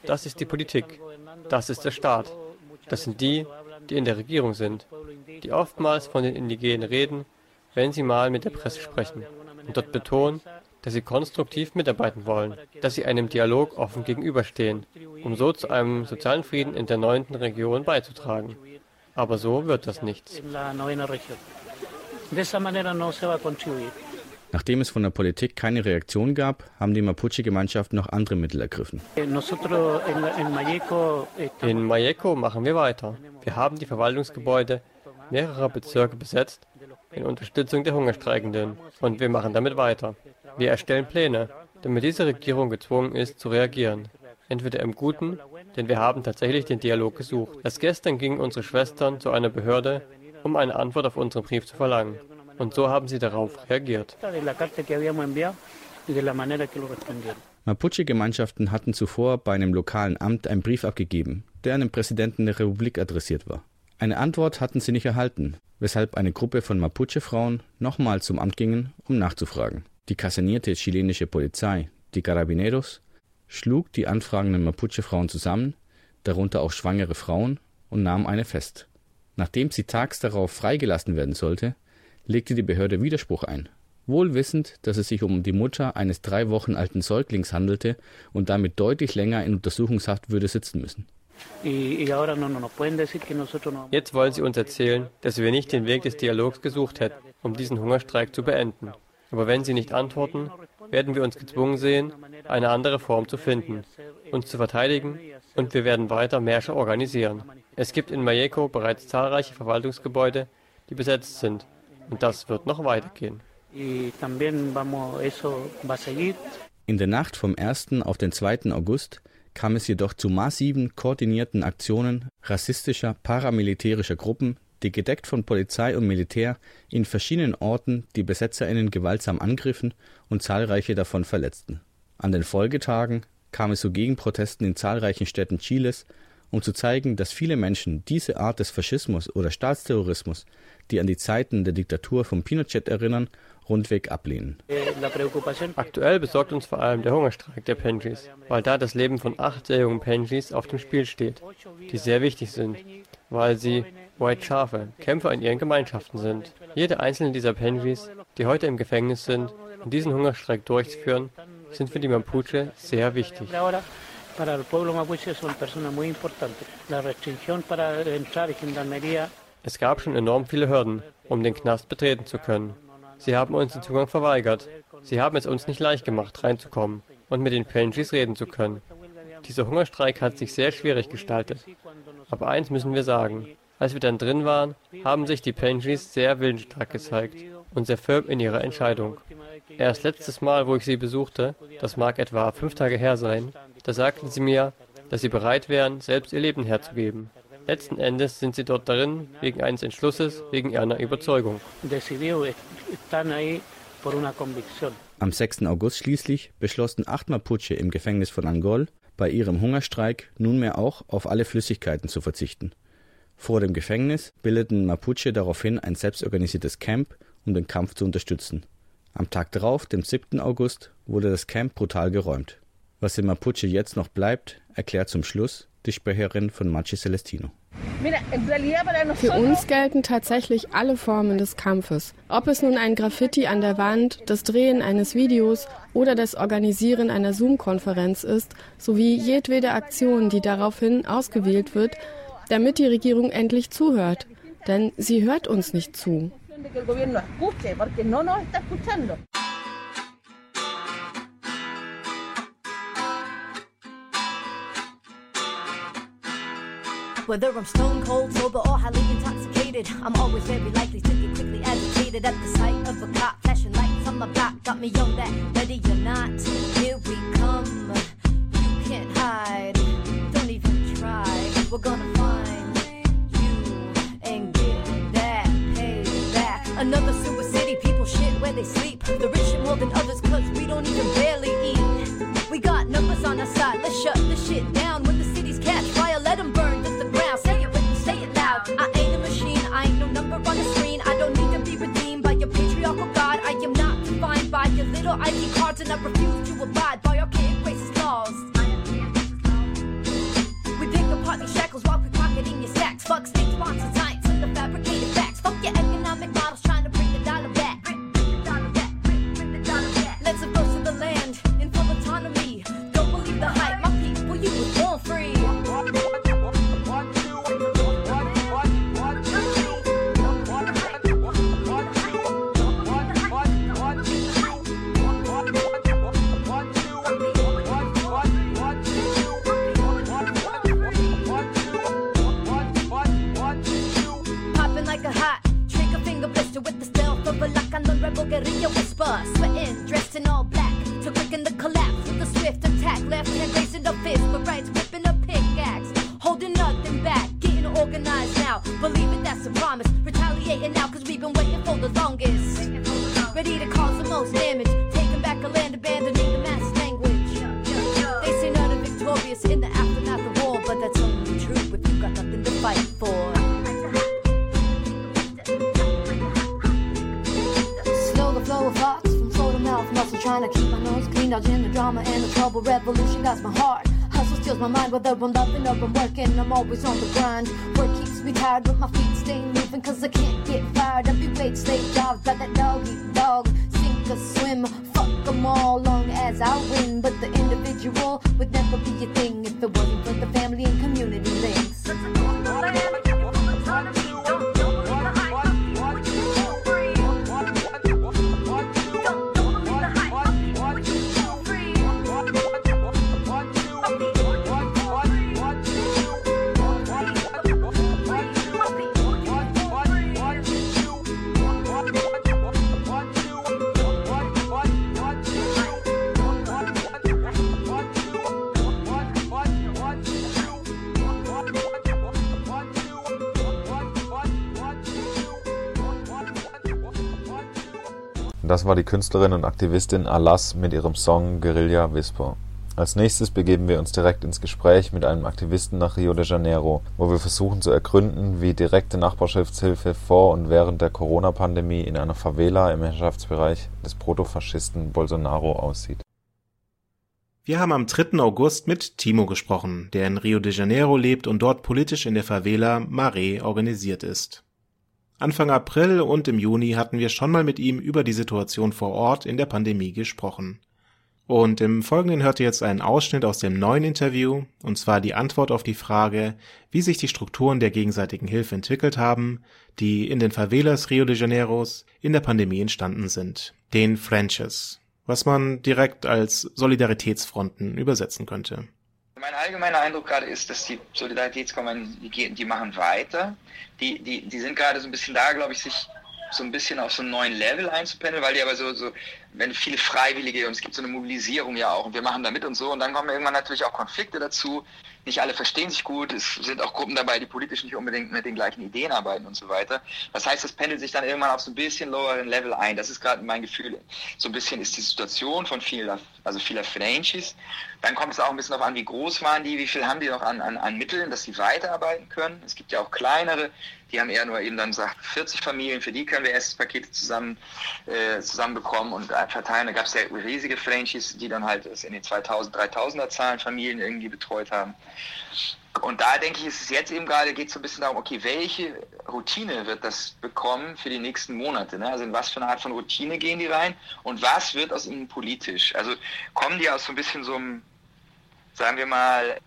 Das ist die Politik, das ist der Staat, das sind die, die in der Regierung sind, die oftmals von den Indigenen reden, wenn sie mal mit der Presse sprechen und dort betonen, dass sie konstruktiv mitarbeiten wollen, dass sie einem Dialog offen gegenüberstehen, um so zu einem sozialen Frieden in der 9. Region beizutragen. Aber so wird das nichts. Nachdem es von der Politik keine Reaktion gab, haben die Mapuche-Gemeinschaft noch andere Mittel ergriffen. In Mayeco machen wir weiter. Wir haben die Verwaltungsgebäude mehrerer Bezirke besetzt in Unterstützung der Hungerstreikenden. Und wir machen damit weiter. Wir erstellen Pläne, damit diese Regierung gezwungen ist, zu reagieren. Entweder im Guten, denn wir haben tatsächlich den Dialog gesucht. Erst gestern gingen unsere Schwestern zu einer Behörde, um eine Antwort auf unseren Brief zu verlangen. Und so haben sie darauf reagiert. Mapuche-Gemeinschaften hatten zuvor bei einem lokalen Amt einen Brief abgegeben, der an den Präsidenten der Republik adressiert war. Eine Antwort hatten sie nicht erhalten, weshalb eine Gruppe von Mapuche-Frauen nochmal zum Amt gingen, um nachzufragen. Die kasernierte chilenische Polizei, die Carabineros, schlug die anfragenden Mapuche-Frauen zusammen, darunter auch schwangere Frauen, und nahm eine fest. Nachdem sie tags darauf freigelassen werden sollte, legte die Behörde Widerspruch ein, wohl wissend, dass es sich um die Mutter eines 3 Wochen alten Säuglings handelte und damit deutlich länger in Untersuchungshaft würde sitzen müssen. Jetzt wollen sie uns erzählen, dass wir nicht den Weg des Dialogs gesucht hätten, um diesen Hungerstreik zu beenden. Aber wenn sie nicht antworten, werden wir uns gezwungen sehen, eine andere Form zu finden, uns zu verteidigen, und wir werden weiter Märsche organisieren. Es gibt in Mayeco bereits zahlreiche Verwaltungsgebäude, die besetzt sind. Und das wird noch weitergehen. In der Nacht vom 1. auf den 2. August kam es jedoch zu massiven, koordinierten Aktionen rassistischer, paramilitärischer Gruppen, die gedeckt von Polizei und Militär in verschiedenen Orten die BesetzerInnen gewaltsam angriffen und zahlreiche davon verletzten. An den Folgetagen kam es zu Gegenprotesten in zahlreichen Städten Chiles, um zu zeigen, dass viele Menschen diese Art des Faschismus oder Staatsterrorismus, die an die Zeiten der Diktatur von Pinochet erinnern, rundweg ablehnen. Aktuell besorgt uns vor allem der Hungerstreik der Penjis, weil da das Leben von 8 sehr jungen Penjis auf dem Spiel steht, die sehr wichtig sind, weil sie White Schafe, Kämpfer in ihren Gemeinschaften sind. Jede einzelne dieser Penjis, die heute im Gefängnis sind und diesen Hungerstreik durchführen, sind für die Mapuche sehr wichtig. Es gab schon enorm viele Hürden, um den Knast betreten zu können. Sie haben uns den Zugang verweigert. Sie haben es uns nicht leicht gemacht, reinzukommen und mit den Penjis reden zu können. Dieser Hungerstreik hat sich sehr schwierig gestaltet. Aber eins müssen wir sagen. Als wir dann drin waren, haben sich die Penjis sehr willensstark gezeigt und sehr firm in ihrer Entscheidung. Erst letztes Mal, wo ich sie besuchte, das mag etwa 5 Tage her sein, da sagten sie mir, dass sie bereit wären, selbst ihr Leben herzugeben. Letzten Endes sind sie dort darin, wegen eines Entschlusses, wegen einer Überzeugung. Am 6. August schließlich beschlossen 8 Mapuche im Gefängnis von Angol, bei ihrem Hungerstreik nunmehr auch auf alle Flüssigkeiten zu verzichten. Vor dem Gefängnis bildeten Mapuche daraufhin ein selbstorganisiertes Camp, um den Kampf zu unterstützen. Am Tag darauf, dem 7. August, wurde das Camp brutal geräumt. Was den Mapuche jetzt noch bleibt, erklärt zum Schluss die Sprecherin von Machi Celestino. Für uns gelten tatsächlich alle Formen des Kampfes. Ob es nun ein Graffiti an der Wand, das Drehen eines Videos oder das Organisieren einer Zoom-Konferenz ist, sowie jedwede Aktion, die daraufhin ausgewählt wird, damit die Regierung endlich zuhört. Denn sie hört uns nicht zu. Whether I'm stone cold, sober, or highly intoxicated, I'm always very likely to get quickly agitated at the sight of a cop. Flashing lights on my block got me on that, ready or not, here we come. You can't hide, don't even try. We're gonna find you and get that payback. Another super city, people shit where they sleep. The rich shit more than others, cause we don't even barely eat. We got numbers on our side, let's shut this shit down. When the city's catch fire, let them burn to the ground. Say it with me, say it loud. I ain't a machine, I ain't no number on the screen. I don't need to be redeemed by your patriarchal god. I am not defined by your little ID cards, and I refuse to abide by archaic racist laws. Always on the grind, work keeps me tired, but my feet stay moving, cause I can't get fired. Every wage slave jobs, but that dog eat dog, sink or swim, fuck them all, long as I win. But the individual would never be a thing if it wasn't for the family and community links. Das war die Künstlerin und Aktivistin Alas mit ihrem Song Guerilla Whisper. Als nächstes begeben wir uns direkt ins Gespräch mit einem Aktivisten nach Rio de Janeiro, wo wir versuchen zu ergründen, wie direkte Nachbarschaftshilfe vor und während der Corona-Pandemie in einer Favela im Herrschaftsbereich des Protofaschisten Bolsonaro aussieht. Wir haben am 3. August mit Timo gesprochen, der in Rio de Janeiro lebt und dort politisch in der Favela Maré organisiert ist. Anfang April und im Juni hatten wir schon mal mit ihm über die Situation vor Ort in der Pandemie gesprochen. Und im Folgenden hört ihr jetzt einen Ausschnitt aus dem neuen Interview, und zwar die Antwort auf die Frage, wie sich die Strukturen der gegenseitigen Hilfe entwickelt haben, die in den Favelas Rio de Janeiros in der Pandemie entstanden sind, den Franches, was man direkt als Solidaritätsfronten übersetzen könnte. Mein allgemeiner Eindruck gerade ist, dass die Solidaritätsgemeinden, die machen weiter. Die sind gerade so ein bisschen da, glaube ich, sich so ein bisschen auf so einen neuen Level einzupendeln, weil die aber so wenn viele Freiwillige, und es gibt so eine Mobilisierung ja auch, und wir machen da mit und so, und dann kommen irgendwann natürlich auch Konflikte dazu. Nicht alle verstehen sich gut, es sind auch Gruppen dabei, die politisch nicht unbedingt mit den gleichen Ideen arbeiten und so weiter. Das heißt, das pendelt sich dann irgendwann auf so ein bisschen loweren Level ein. Das ist gerade mein Gefühl. So ein bisschen ist die Situation von vieler Franchis. Dann kommt es auch ein bisschen darauf an, wie groß waren die, wie viel haben die noch an Mitteln, dass sie weiterarbeiten können. Es gibt ja auch kleinere, die haben eher nur eben dann gesagt, 40 Familien, für die können wir Essenspakete zusammenbekommen und verteilen. Da gab es ja riesige Franchises, die dann halt in den 2000, 3000er Zahlen Familien irgendwie betreut haben. Und da denke ich, ist es jetzt eben gerade, geht es so ein bisschen darum, okay, welche Routine wird das bekommen für die nächsten Monate? Ne? Also in was für eine Art von Routine gehen die rein und was wird aus ihnen politisch? Also kommen die aus so ein bisschen so einem, sagen wir mal,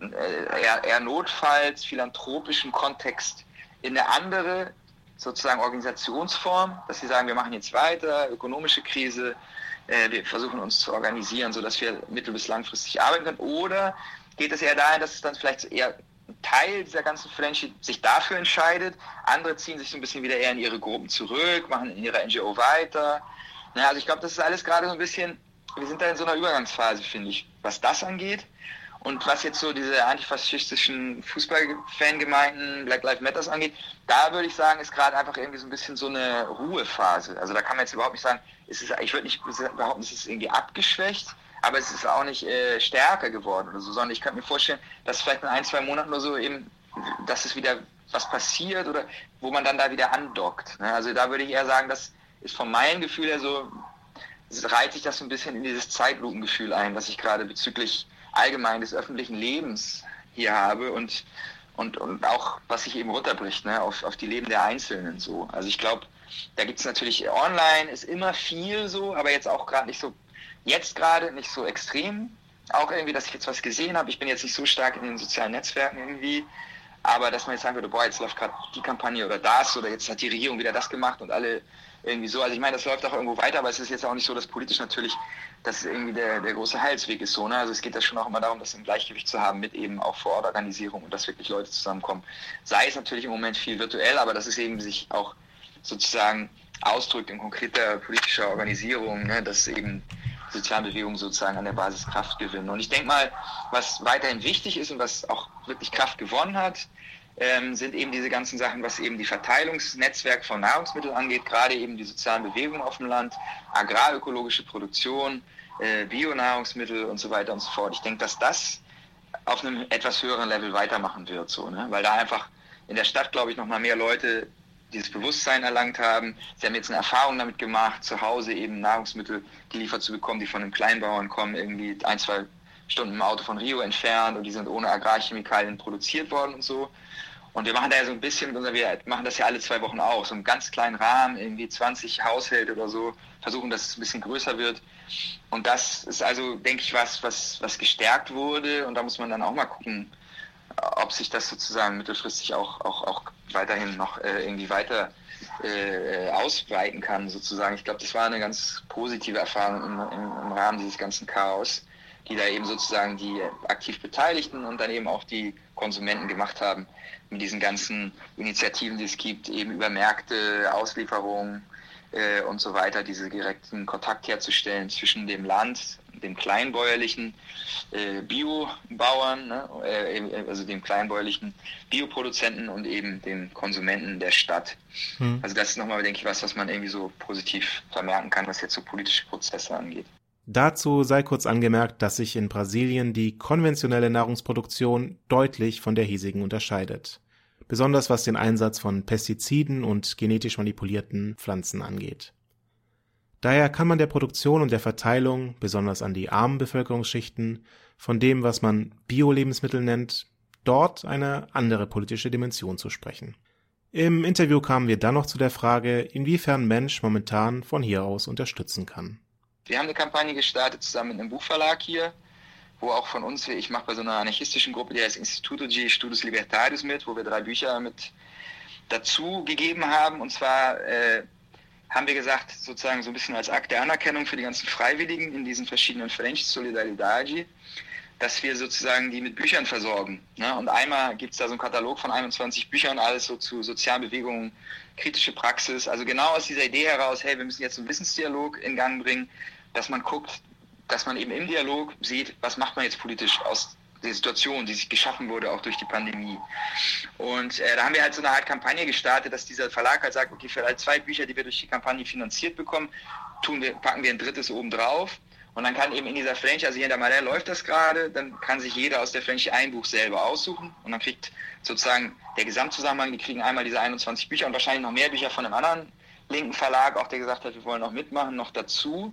eher notfalls philanthropischen Kontext in eine andere sozusagen Organisationsform, dass sie sagen, wir machen jetzt weiter, ökonomische Krise, wir versuchen uns zu organisieren, sodass wir mittel- bis langfristig arbeiten können, oder geht es eher dahin, dass es dann vielleicht eher ein Teil dieser ganzen Franchise sich dafür entscheidet, andere ziehen sich so ein bisschen wieder eher in ihre Gruppen zurück, machen in ihrer NGO weiter. Ja, also ich glaube, das ist alles gerade so ein bisschen, wir sind da in so einer Übergangsphase, finde ich, was das angeht. Und was jetzt so diese antifaschistischen Fußballfangemeinden, Black Lives Matters angeht, da würde ich sagen, ist gerade einfach irgendwie so ein bisschen so eine Ruhephase. Also da kann man jetzt überhaupt nicht sagen, ich würde nicht behaupten, es ist irgendwie abgeschwächt, aber es ist auch nicht stärker geworden oder so, sondern ich könnte mir vorstellen, dass vielleicht in 1-2 Monaten oder so eben, dass es wieder was passiert oder wo man dann da wieder andockt. Ne? Also da würde ich eher sagen, das ist von meinem Gefühl her so, reiht sich das so ein bisschen in dieses Zeitlupengefühl ein, was ich gerade bezüglich allgemein des öffentlichen Lebens hier habe und auch, was sich eben runterbricht, ne, auf die Leben der Einzelnen so. Also ich glaube, da gibt es natürlich online, ist immer viel so, aber jetzt auch gerade nicht so, jetzt gerade nicht so extrem, auch irgendwie, dass ich jetzt was gesehen habe, ich bin jetzt nicht so stark in den sozialen Netzwerken irgendwie, aber dass man jetzt sagen würde, boah, jetzt läuft gerade die Kampagne oder das oder jetzt hat die Regierung wieder das gemacht und alle irgendwie so, also ich meine, das läuft auch irgendwo weiter, aber es ist jetzt auch nicht so, dass politisch natürlich das irgendwie der große Heilsweg ist so, ne? Also es geht ja schon auch immer darum, das im Gleichgewicht zu haben mit eben auch vor Ort Organisierung und dass wirklich Leute zusammenkommen. Sei es natürlich im Moment viel virtuell, aber dass es eben sich auch sozusagen ausdrückt in konkreter politischer Organisierung, ne? Dass eben sozialen Bewegungen sozusagen an der Basis Kraft gewinnen. Und ich denke mal, was weiterhin wichtig ist und was auch wirklich Kraft gewonnen hat, sind eben diese ganzen Sachen, was eben die Verteilungsnetzwerk von Nahrungsmitteln angeht, gerade eben die sozialen Bewegungen auf dem Land, agrarökologische Produktion, Bio-Nahrungsmittel und so weiter und so fort. Ich denke, dass das auf einem etwas höheren Level weitermachen wird, so, ne? Weil da einfach in der Stadt, glaube ich, nochmal mehr Leute dieses Bewusstsein erlangt haben. Sie haben jetzt eine Erfahrung damit gemacht, zu Hause eben Nahrungsmittel geliefert zu bekommen, die von den Kleinbauern kommen, irgendwie 1-2 Stunden im Auto von Rio entfernt und die sind ohne Agrarchemikalien produziert worden und so. Und wir machen da ja so ein bisschen, wir machen das ja alle 2 Wochen auch, so einen ganz kleinen Rahmen, irgendwie 20 Haushalte oder so, versuchen, dass es ein bisschen größer wird. Und das ist also, denke ich, was gestärkt wurde. Und da muss man dann auch mal gucken, ob sich das sozusagen mittelfristig auch weiterhin noch irgendwie weiter ausbreiten kann, sozusagen. Ich glaube, das war eine ganz positive Erfahrung im Rahmen dieses ganzen Chaos, die da eben sozusagen die aktiv Beteiligten und dann eben auch die Konsumenten gemacht haben mit diesen ganzen Initiativen, die es gibt, eben über Märkte, Auslieferungen und so weiter, diesen direkten Kontakt herzustellen zwischen dem Land, dem kleinbäuerlichen Biobauern, ne? Also dem kleinbäuerlichen Bioproduzenten und eben dem Konsumenten der Stadt. Hm. Also das ist nochmal, denke ich, was man irgendwie so positiv vermerken kann, was jetzt so politische Prozesse angeht. Dazu sei kurz angemerkt, dass sich in Brasilien die konventionelle Nahrungsproduktion deutlich von der hiesigen unterscheidet. Besonders was den Einsatz von Pestiziden und genetisch manipulierten Pflanzen angeht. Daher kann man der Produktion und der Verteilung, besonders an die armen Bevölkerungsschichten, von dem, was man Bio-Lebensmittel nennt, dort eine andere politische Dimension zu sprechen. Im Interview kamen wir dann noch zu der Frage, inwiefern Mensch momentan von hier aus unterstützen kann. Wir haben eine Kampagne gestartet zusammen mit einem Buchverlag hier, wo auch von uns, ich mache bei so einer anarchistischen Gruppe, die heißt Instituto de Estudios Libertarios mit, wo wir 3 Bücher mit dazu gegeben haben. Und zwar haben wir gesagt, sozusagen so ein bisschen als Akt der Anerkennung für die ganzen Freiwilligen in diesen verschiedenen Franchise Solidariedade, dass wir sozusagen die mit Büchern versorgen. Ne? Und einmal gibt es da so einen Katalog von 21 Büchern, alles so zu sozialen Bewegungen, kritische Praxis. Also genau aus dieser Idee heraus, hey, wir müssen jetzt einen Wissensdialog in Gang bringen, dass man guckt, dass man eben im Dialog sieht, was macht man jetzt politisch aus der Situation, die sich geschaffen wurde, auch durch die Pandemie. Und da haben wir halt so eine Art Kampagne gestartet, dass dieser Verlag halt sagt, okay, für alle 2 Bücher, die wir durch die Kampagne finanziert bekommen, packen wir ein 3. oben drauf. Und dann kann eben in dieser Flanche, also hier in der Malais läuft das gerade, dann kann sich jeder aus der Flanche ein Buch selber aussuchen und dann kriegt sozusagen der Gesamtzusammenhang, die kriegen einmal diese 21 Bücher und wahrscheinlich noch mehr Bücher von einem anderen linken Verlag, auch der gesagt hat, wir wollen auch mitmachen, noch dazu.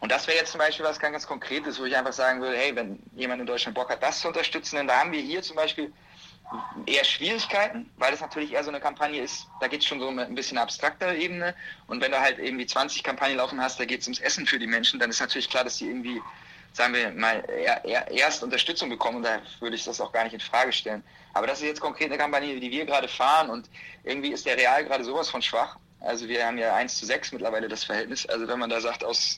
Und das wäre jetzt zum Beispiel was ganz Konkretes, wo ich einfach sagen würde, hey, wenn jemand in Deutschland Bock hat, das zu unterstützen, denn da haben wir hier zum Beispiel eher Schwierigkeiten, weil das natürlich eher so eine Kampagne ist, da geht es schon so um ein bisschen abstrakter Ebene. Und wenn du halt irgendwie 20 Kampagnen laufen hast, da geht es ums Essen für die Menschen, dann ist natürlich klar, dass die irgendwie, sagen wir mal, erst Unterstützung bekommen, und da würde ich das auch gar nicht in Frage stellen. Aber das ist jetzt konkret eine Kampagne, die wir gerade fahren, und irgendwie ist der Real gerade sowas von schwach. Also wir haben ja 1:6 mittlerweile das Verhältnis. Also wenn man da sagt, aus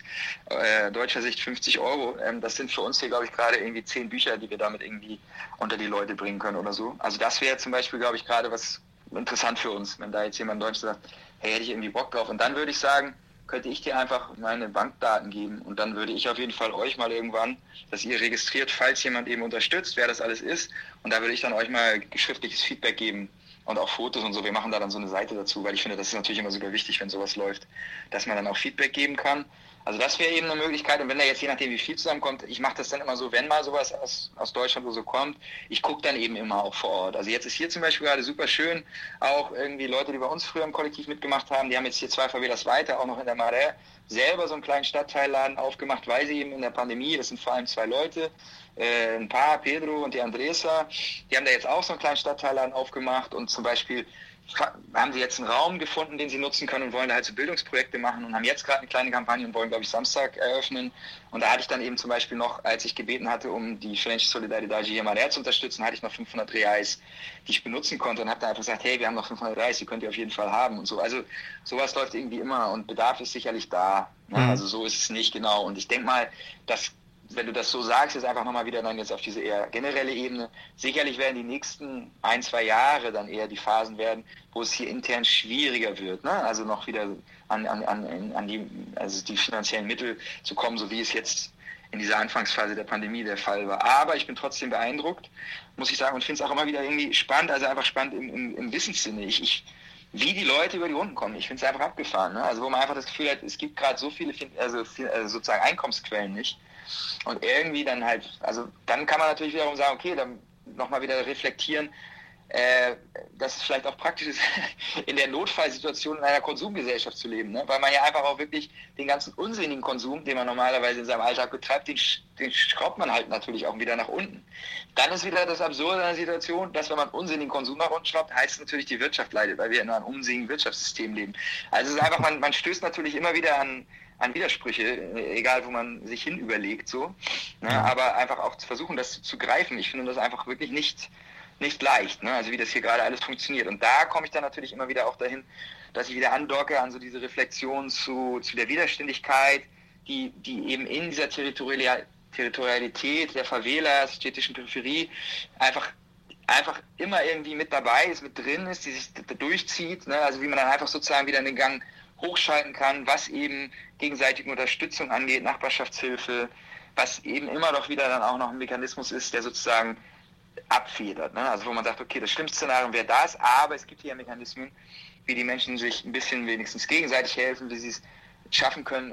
deutscher Sicht 50€, das sind für uns hier, glaube ich, gerade irgendwie 10 Bücher, die wir damit irgendwie unter die Leute bringen können oder so. Also das wäre zum Beispiel, glaube ich, gerade was interessant für uns, wenn da jetzt jemand in Deutschland sagt, hey, hätte ich irgendwie Bock drauf. Und dann würde ich sagen, könnte ich dir einfach meine Bankdaten geben, und dann würde ich auf jeden Fall euch mal irgendwann, dass ihr registriert, falls jemand eben unterstützt, wer das alles ist. Und da würde ich dann euch mal schriftliches Feedback geben. Und auch Fotos und so, wir machen da dann so eine Seite dazu, weil ich finde, das ist natürlich immer super wichtig, wenn sowas läuft, dass man dann auch Feedback geben kann. Also das wäre eben eine Möglichkeit, und wenn da jetzt, je nachdem wie viel zusammenkommt, ich mache das dann immer so, wenn mal sowas aus Deutschland oder so kommt, ich gucke dann eben immer auch vor Ort. Also jetzt ist hier zum Beispiel gerade super schön, auch irgendwie Leute, die bei uns früher im Kollektiv mitgemacht haben, die haben jetzt hier 2 Favelas weiter, auch noch in der Marais, selber so einen kleinen Stadtteilladen aufgemacht, weil sie eben in der Pandemie, das sind vor allem 2 Leute, ein Paar, Pedro und die Andresa, die haben da jetzt auch so einen kleinen Stadtteilladen aufgemacht, und zum Beispiel haben sie jetzt einen Raum gefunden, den sie nutzen können, und wollen da halt so Bildungsprojekte machen, und haben jetzt gerade eine kleine Kampagne und wollen, glaube ich, Samstag eröffnen. Und da hatte ich dann eben zum Beispiel noch, als ich gebeten hatte, um die French Solidaridade hier mal zu unterstützen, hatte ich noch 500 Reais, die ich benutzen konnte, und habe dann einfach gesagt, hey, wir haben noch 500 Reais, die könnt ihr auf jeden Fall haben und so. Also sowas läuft irgendwie immer, und Bedarf ist sicherlich da. Ne? Mhm. Also so ist es nicht, genau. Und ich denke mal, dass, wenn du das so sagst, ist einfach nochmal wieder dann jetzt auf diese eher generelle Ebene. Sicherlich werden die nächsten 1-2 Jahre dann eher die Phasen werden, wo es hier intern schwieriger wird. Ne? Also noch wieder an die finanziellen Mittel zu kommen, so wie es jetzt in dieser Anfangsphase der Pandemie der Fall war. Aber ich bin trotzdem beeindruckt, muss ich sagen, und finde es auch immer wieder irgendwie spannend, also einfach spannend im Wissenssinne. Wie die Leute über die Runden kommen. Ich finde es einfach abgefahren. Ne? Also wo man einfach das Gefühl hat, es gibt gerade so viele sozusagen Einkommensquellen nicht. Und irgendwie dann halt, also dann kann man natürlich wiederum sagen, okay, dann nochmal wieder reflektieren, dass es vielleicht auch praktisch ist, in der Notfallsituation in einer Konsumgesellschaft zu leben. Ne? Weil man ja einfach auch wirklich den ganzen unsinnigen Konsum, den man normalerweise in seinem Alltag betreibt, den schraubt man halt natürlich auch wieder nach unten. Dann ist wieder das Absurde an der Situation, dass wenn man unsinnigen Konsum nach unten schraubt, heißt es natürlich, die Wirtschaft leidet, weil wir in einem unsinnigen Wirtschaftssystem leben. Also es ist einfach, man stößt natürlich immer wieder an Widersprüche, egal wo man sich hin überlegt, so. Ne? Aber einfach auch zu versuchen, das zu greifen. Ich finde das einfach wirklich nicht leicht, ne? Also wie das hier gerade alles funktioniert. Und da komme ich dann natürlich immer wieder auch dahin, dass ich wieder andocke an so diese Reflexion zu der Widerständigkeit, die eben in dieser Territorialität der Favelas, städtischen Peripherie einfach immer irgendwie mit dabei ist, mit drin ist, die sich durchzieht, ne? Also wie man dann einfach sozusagen wieder in den Gang hochschalten kann, was eben gegenseitige Unterstützung angeht, Nachbarschaftshilfe, was eben immer doch wieder dann auch noch ein Mechanismus ist, der sozusagen abfedert. Ne? Also wo man sagt, okay, das schlimmste Szenario wäre das, aber es gibt hier Mechanismen, wie die Menschen sich ein bisschen wenigstens gegenseitig helfen, wie sie es schaffen können,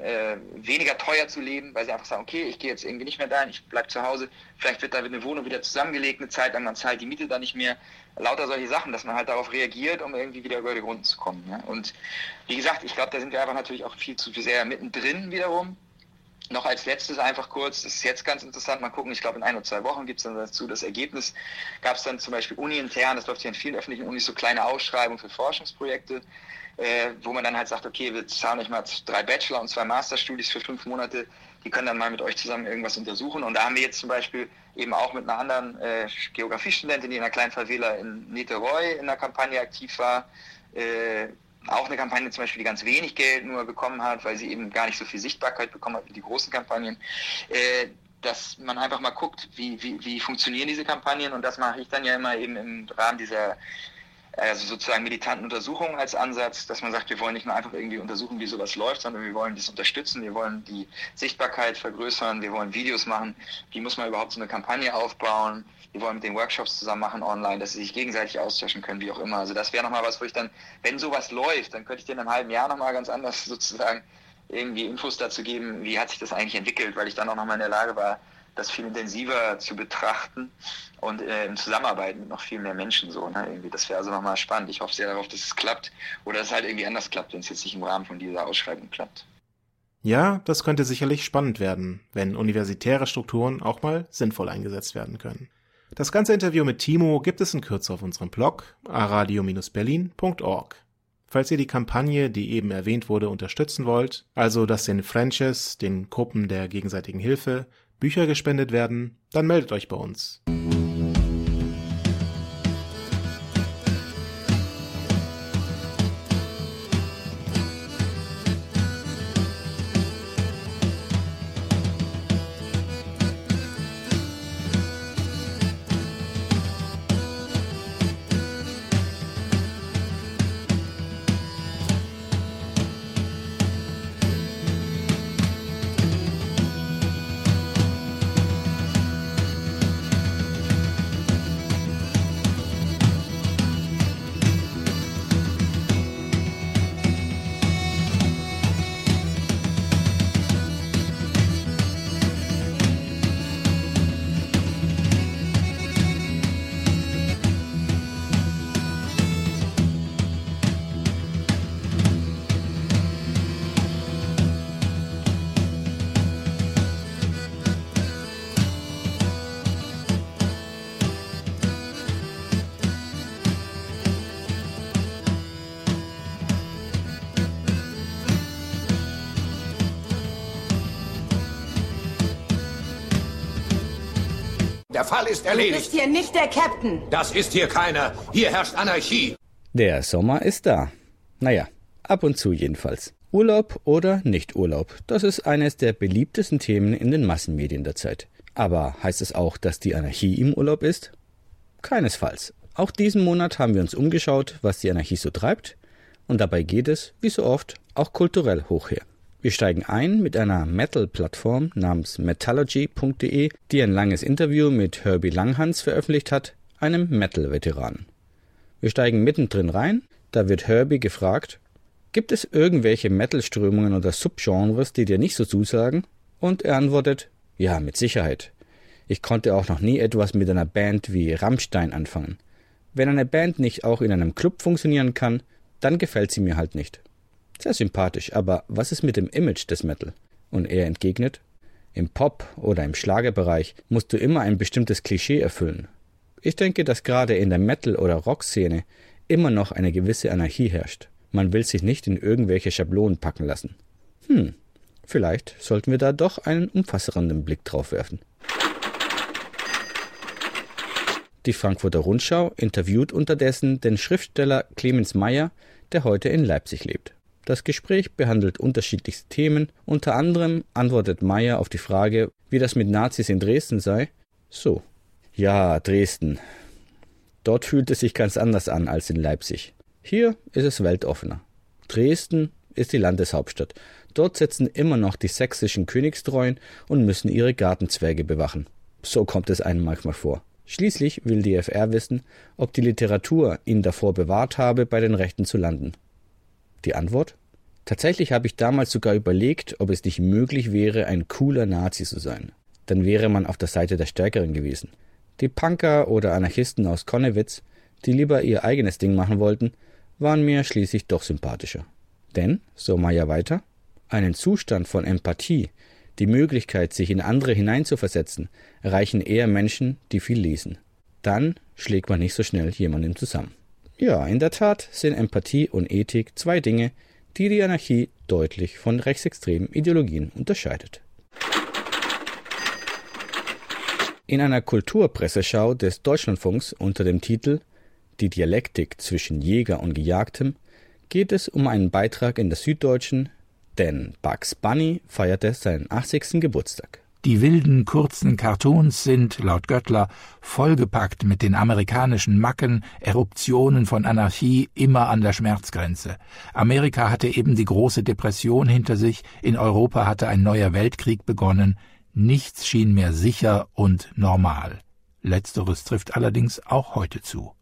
weniger teuer zu leben, weil sie einfach sagen, okay, ich gehe jetzt irgendwie nicht mehr dahin, ich bleibe zu Hause, vielleicht wird da eine Wohnung wieder zusammengelegt, eine Zeit lang, man zahlt die Miete da nicht mehr, lauter solche Sachen, dass man halt darauf reagiert, um irgendwie wieder über die Runden zu kommen. Ne? Und wie gesagt, ich glaube, da sind wir einfach natürlich auch viel zu sehr mittendrin wiederum. Noch als letztes einfach kurz, das ist jetzt ganz interessant, mal gucken, ich glaube in 1 oder 2 Wochen gibt es dann dazu das Ergebnis, gab es dann zum Beispiel uni-intern, das läuft hier in vielen öffentlichen Unis, so kleine Ausschreibungen für Forschungsprojekte, wo man dann halt sagt, okay, wir zahlen euch mal 3 Bachelor- und 2 Masterstudies für 5 Monate, die können dann mal mit euch zusammen irgendwas untersuchen. Und da haben wir jetzt zum Beispiel eben auch mit einer anderen Geografiestudentin, die in einer kleinen Favela in Niterói in der Kampagne aktiv war, auch eine Kampagne zum Beispiel, die ganz wenig Geld nur bekommen hat, weil sie eben gar nicht so viel Sichtbarkeit bekommen hat wie die großen Kampagnen. dass man einfach mal guckt, wie funktionieren diese Kampagnen, und das mache ich dann ja immer eben im Rahmen dieser also sozusagen militanten Untersuchungen als Ansatz, dass man sagt, wir wollen nicht nur einfach irgendwie untersuchen, wie sowas läuft, sondern wir wollen das unterstützen, wir wollen die Sichtbarkeit vergrößern, wir wollen Videos machen, wie muss man überhaupt so eine Kampagne aufbauen, wir wollen mit den Workshops zusammen machen online, dass sie sich gegenseitig austauschen können, wie auch immer. Also das wäre nochmal was, wo ich dann, wenn sowas läuft, dann könnte ich dir in einem halben Jahr nochmal ganz anders sozusagen irgendwie Infos dazu geben, wie hat sich das eigentlich entwickelt, weil ich dann auch nochmal in der Lage war, das viel intensiver zu betrachten und im Zusammenarbeiten mit noch viel mehr Menschen so, ne, irgendwie. Das wäre also nochmal spannend. Ich hoffe sehr darauf, dass es klappt oder dass es halt irgendwie anders klappt, wenn es jetzt nicht im Rahmen von dieser Ausschreibung klappt. Ja, das könnte sicherlich spannend werden, wenn universitäre Strukturen auch mal sinnvoll eingesetzt werden können. Das ganze Interview mit Timo gibt es in Kürze auf unserem Blog aradio-berlin.org. Falls ihr die Kampagne, die eben erwähnt wurde, unterstützen wollt, also dass den Franchises, den Gruppen der gegenseitigen Hilfe, Bücher gespendet werden, dann meldet euch bei uns. Der Fall ist erledigt. Du bist hier nicht der Captain. Das ist hier keiner. Hier herrscht Anarchie. Der Sommer ist da. Naja, ab und zu jedenfalls. Urlaub oder Nicht-Urlaub, das ist eines der beliebtesten Themen in den Massenmedien der Zeit. Aber heißt es auch, dass die Anarchie im Urlaub ist? Keinesfalls. Auch diesen Monat haben wir uns umgeschaut, was die Anarchie so treibt. Und dabei geht es, wie so oft, auch kulturell hoch her. Wir steigen ein mit einer Metal-Plattform namens Metallurgy.de, die ein langes Interview mit Herbie Langhans veröffentlicht hat, einem Metal-Veteran. Wir steigen mittendrin rein, da wird Herbie gefragt, gibt es irgendwelche Metal-Strömungen oder Subgenres, die dir nicht so zusagen? Und er antwortet, ja, mit Sicherheit. Ich konnte auch noch nie etwas mit einer Band wie Rammstein anfangen. Wenn eine Band nicht auch in einem Club funktionieren kann, dann gefällt sie mir halt nicht. Sehr sympathisch, aber was ist mit dem Image des Metal? Und er entgegnet, im Pop- oder im Schlagerbereich musst du immer ein bestimmtes Klischee erfüllen. Ich denke, dass gerade in der Metal- oder Rock-Szene immer noch eine gewisse Anarchie herrscht. Man will sich nicht in irgendwelche Schablonen packen lassen. Vielleicht sollten wir da doch einen umfassenden Blick drauf werfen. Die Frankfurter Rundschau interviewt unterdessen den Schriftsteller Clemens Meyer, der heute in Leipzig lebt. Das Gespräch behandelt unterschiedlichste Themen, unter anderem antwortet Meyer auf die Frage, wie das mit Nazis in Dresden sei. So, ja, Dresden. Dort fühlt es sich ganz anders an als in Leipzig. Hier ist es weltoffener. Dresden ist die Landeshauptstadt. Dort sitzen immer noch die sächsischen Königstreuen und müssen ihre Gartenzwerge bewachen. So kommt es einem manchmal vor. Schließlich will die FR wissen, ob die Literatur ihn davor bewahrt habe, bei den Rechten zu landen. Die Antwort? Tatsächlich habe ich damals sogar überlegt, ob es nicht möglich wäre, ein cooler Nazi zu sein. Dann wäre man auf der Seite der Stärkeren gewesen. Die Punker oder Anarchisten aus Konnewitz, die lieber ihr eigenes Ding machen wollten, waren mir schließlich doch sympathischer. Denn, so Meyer weiter, einen Zustand von Empathie, die Möglichkeit, sich in andere hineinzuversetzen, erreichen eher Menschen, die viel lesen. Dann schlägt man nicht so schnell jemandem zusammen. Ja, in der Tat sind Empathie und Ethik zwei Dinge, die die Anarchie deutlich von rechtsextremen Ideologien unterscheidet. In einer Kulturpresseschau des Deutschlandfunks unter dem Titel »Die Dialektik zwischen Jäger und Gejagtem« geht es um einen Beitrag in der Süddeutschen, denn Bugs Bunny feierte seinen 80. Geburtstag. Die wilden, kurzen Cartoons sind, laut Göttler, vollgepackt mit den amerikanischen Macken, Eruptionen von Anarchie immer an der Schmerzgrenze. Amerika hatte eben die große Depression hinter sich, in Europa hatte ein neuer Weltkrieg begonnen, nichts schien mehr sicher und normal. Letzteres trifft allerdings auch heute zu.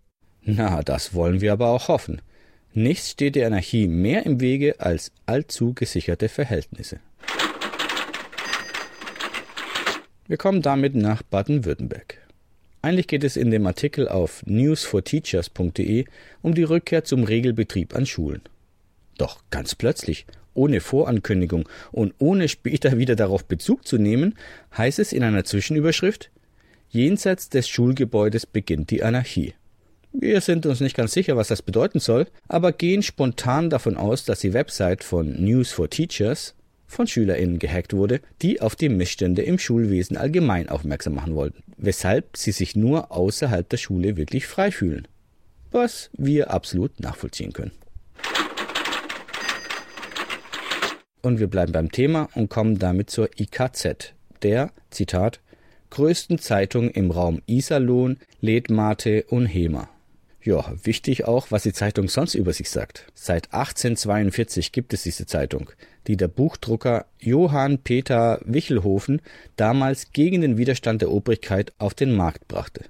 Na, das wollen wir aber auch hoffen. Nichts steht der Anarchie mehr im Wege als allzu gesicherte Verhältnisse. Wir kommen damit nach Baden-Württemberg. Eigentlich geht es in dem Artikel auf news4teachers.de um die Rückkehr zum Regelbetrieb an Schulen. Doch ganz plötzlich, ohne Vorankündigung und ohne später wieder darauf Bezug zu nehmen, heißt es in einer Zwischenüberschrift: Jenseits des Schulgebäudes beginnt die Anarchie. Wir sind uns nicht ganz sicher, was das bedeuten soll, aber gehen spontan davon aus, dass die Website von news4teachers von SchülerInnen gehackt wurde, die auf die Missstände im Schulwesen allgemein aufmerksam machen wollten, weshalb sie sich nur außerhalb der Schule wirklich frei fühlen. Was wir absolut nachvollziehen können. Und wir bleiben beim Thema und kommen damit zur IKZ, der, Zitat, größten Zeitung im Raum Iserlohn, Letmathe und Hema. Ja, wichtig auch, was die Zeitung sonst über sich sagt. Seit 1842 gibt es diese Zeitung, die der Buchdrucker Johann Peter Wichelhofen damals gegen den Widerstand der Obrigkeit auf den Markt brachte.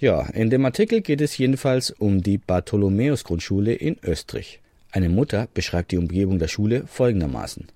Ja, in dem Artikel geht es jedenfalls um die Bartholomäus-Grundschule in Österreich. Eine Mutter beschreibt die Umgebung der Schule folgendermaßen: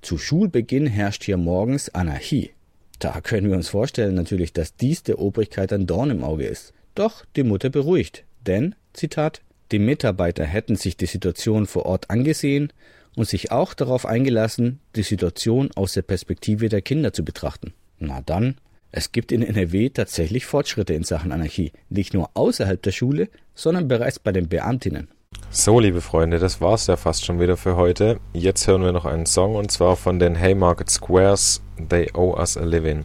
Zu Schulbeginn herrscht hier morgens Anarchie. Da können wir uns vorstellen natürlich, dass dies der Obrigkeit ein Dorn im Auge ist. Doch die Mutter beruhigt. Denn, Zitat, die Mitarbeiter hätten sich die Situation vor Ort angesehen und sich auch darauf eingelassen, die Situation aus der Perspektive der Kinder zu betrachten. Na dann, es gibt in NRW tatsächlich Fortschritte in Sachen Anarchie, nicht nur außerhalb der Schule, sondern bereits bei den Beamtinnen. So, liebe Freunde, das war's ja fast schon wieder für heute. Jetzt hören wir noch einen Song, und zwar von den Haymarket Squares, They Owe Us a Living.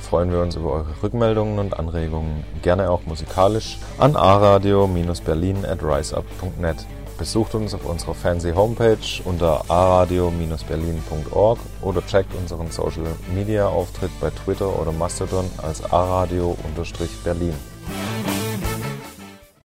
Freuen wir uns über eure Rückmeldungen und Anregungen, gerne auch musikalisch, an aradio-berlin@riseup.net. Besucht uns auf unserer fancy Homepage unter aradio-berlin.org oder checkt unseren Social Media Auftritt bei Twitter oder Mastodon als aradio-berlin.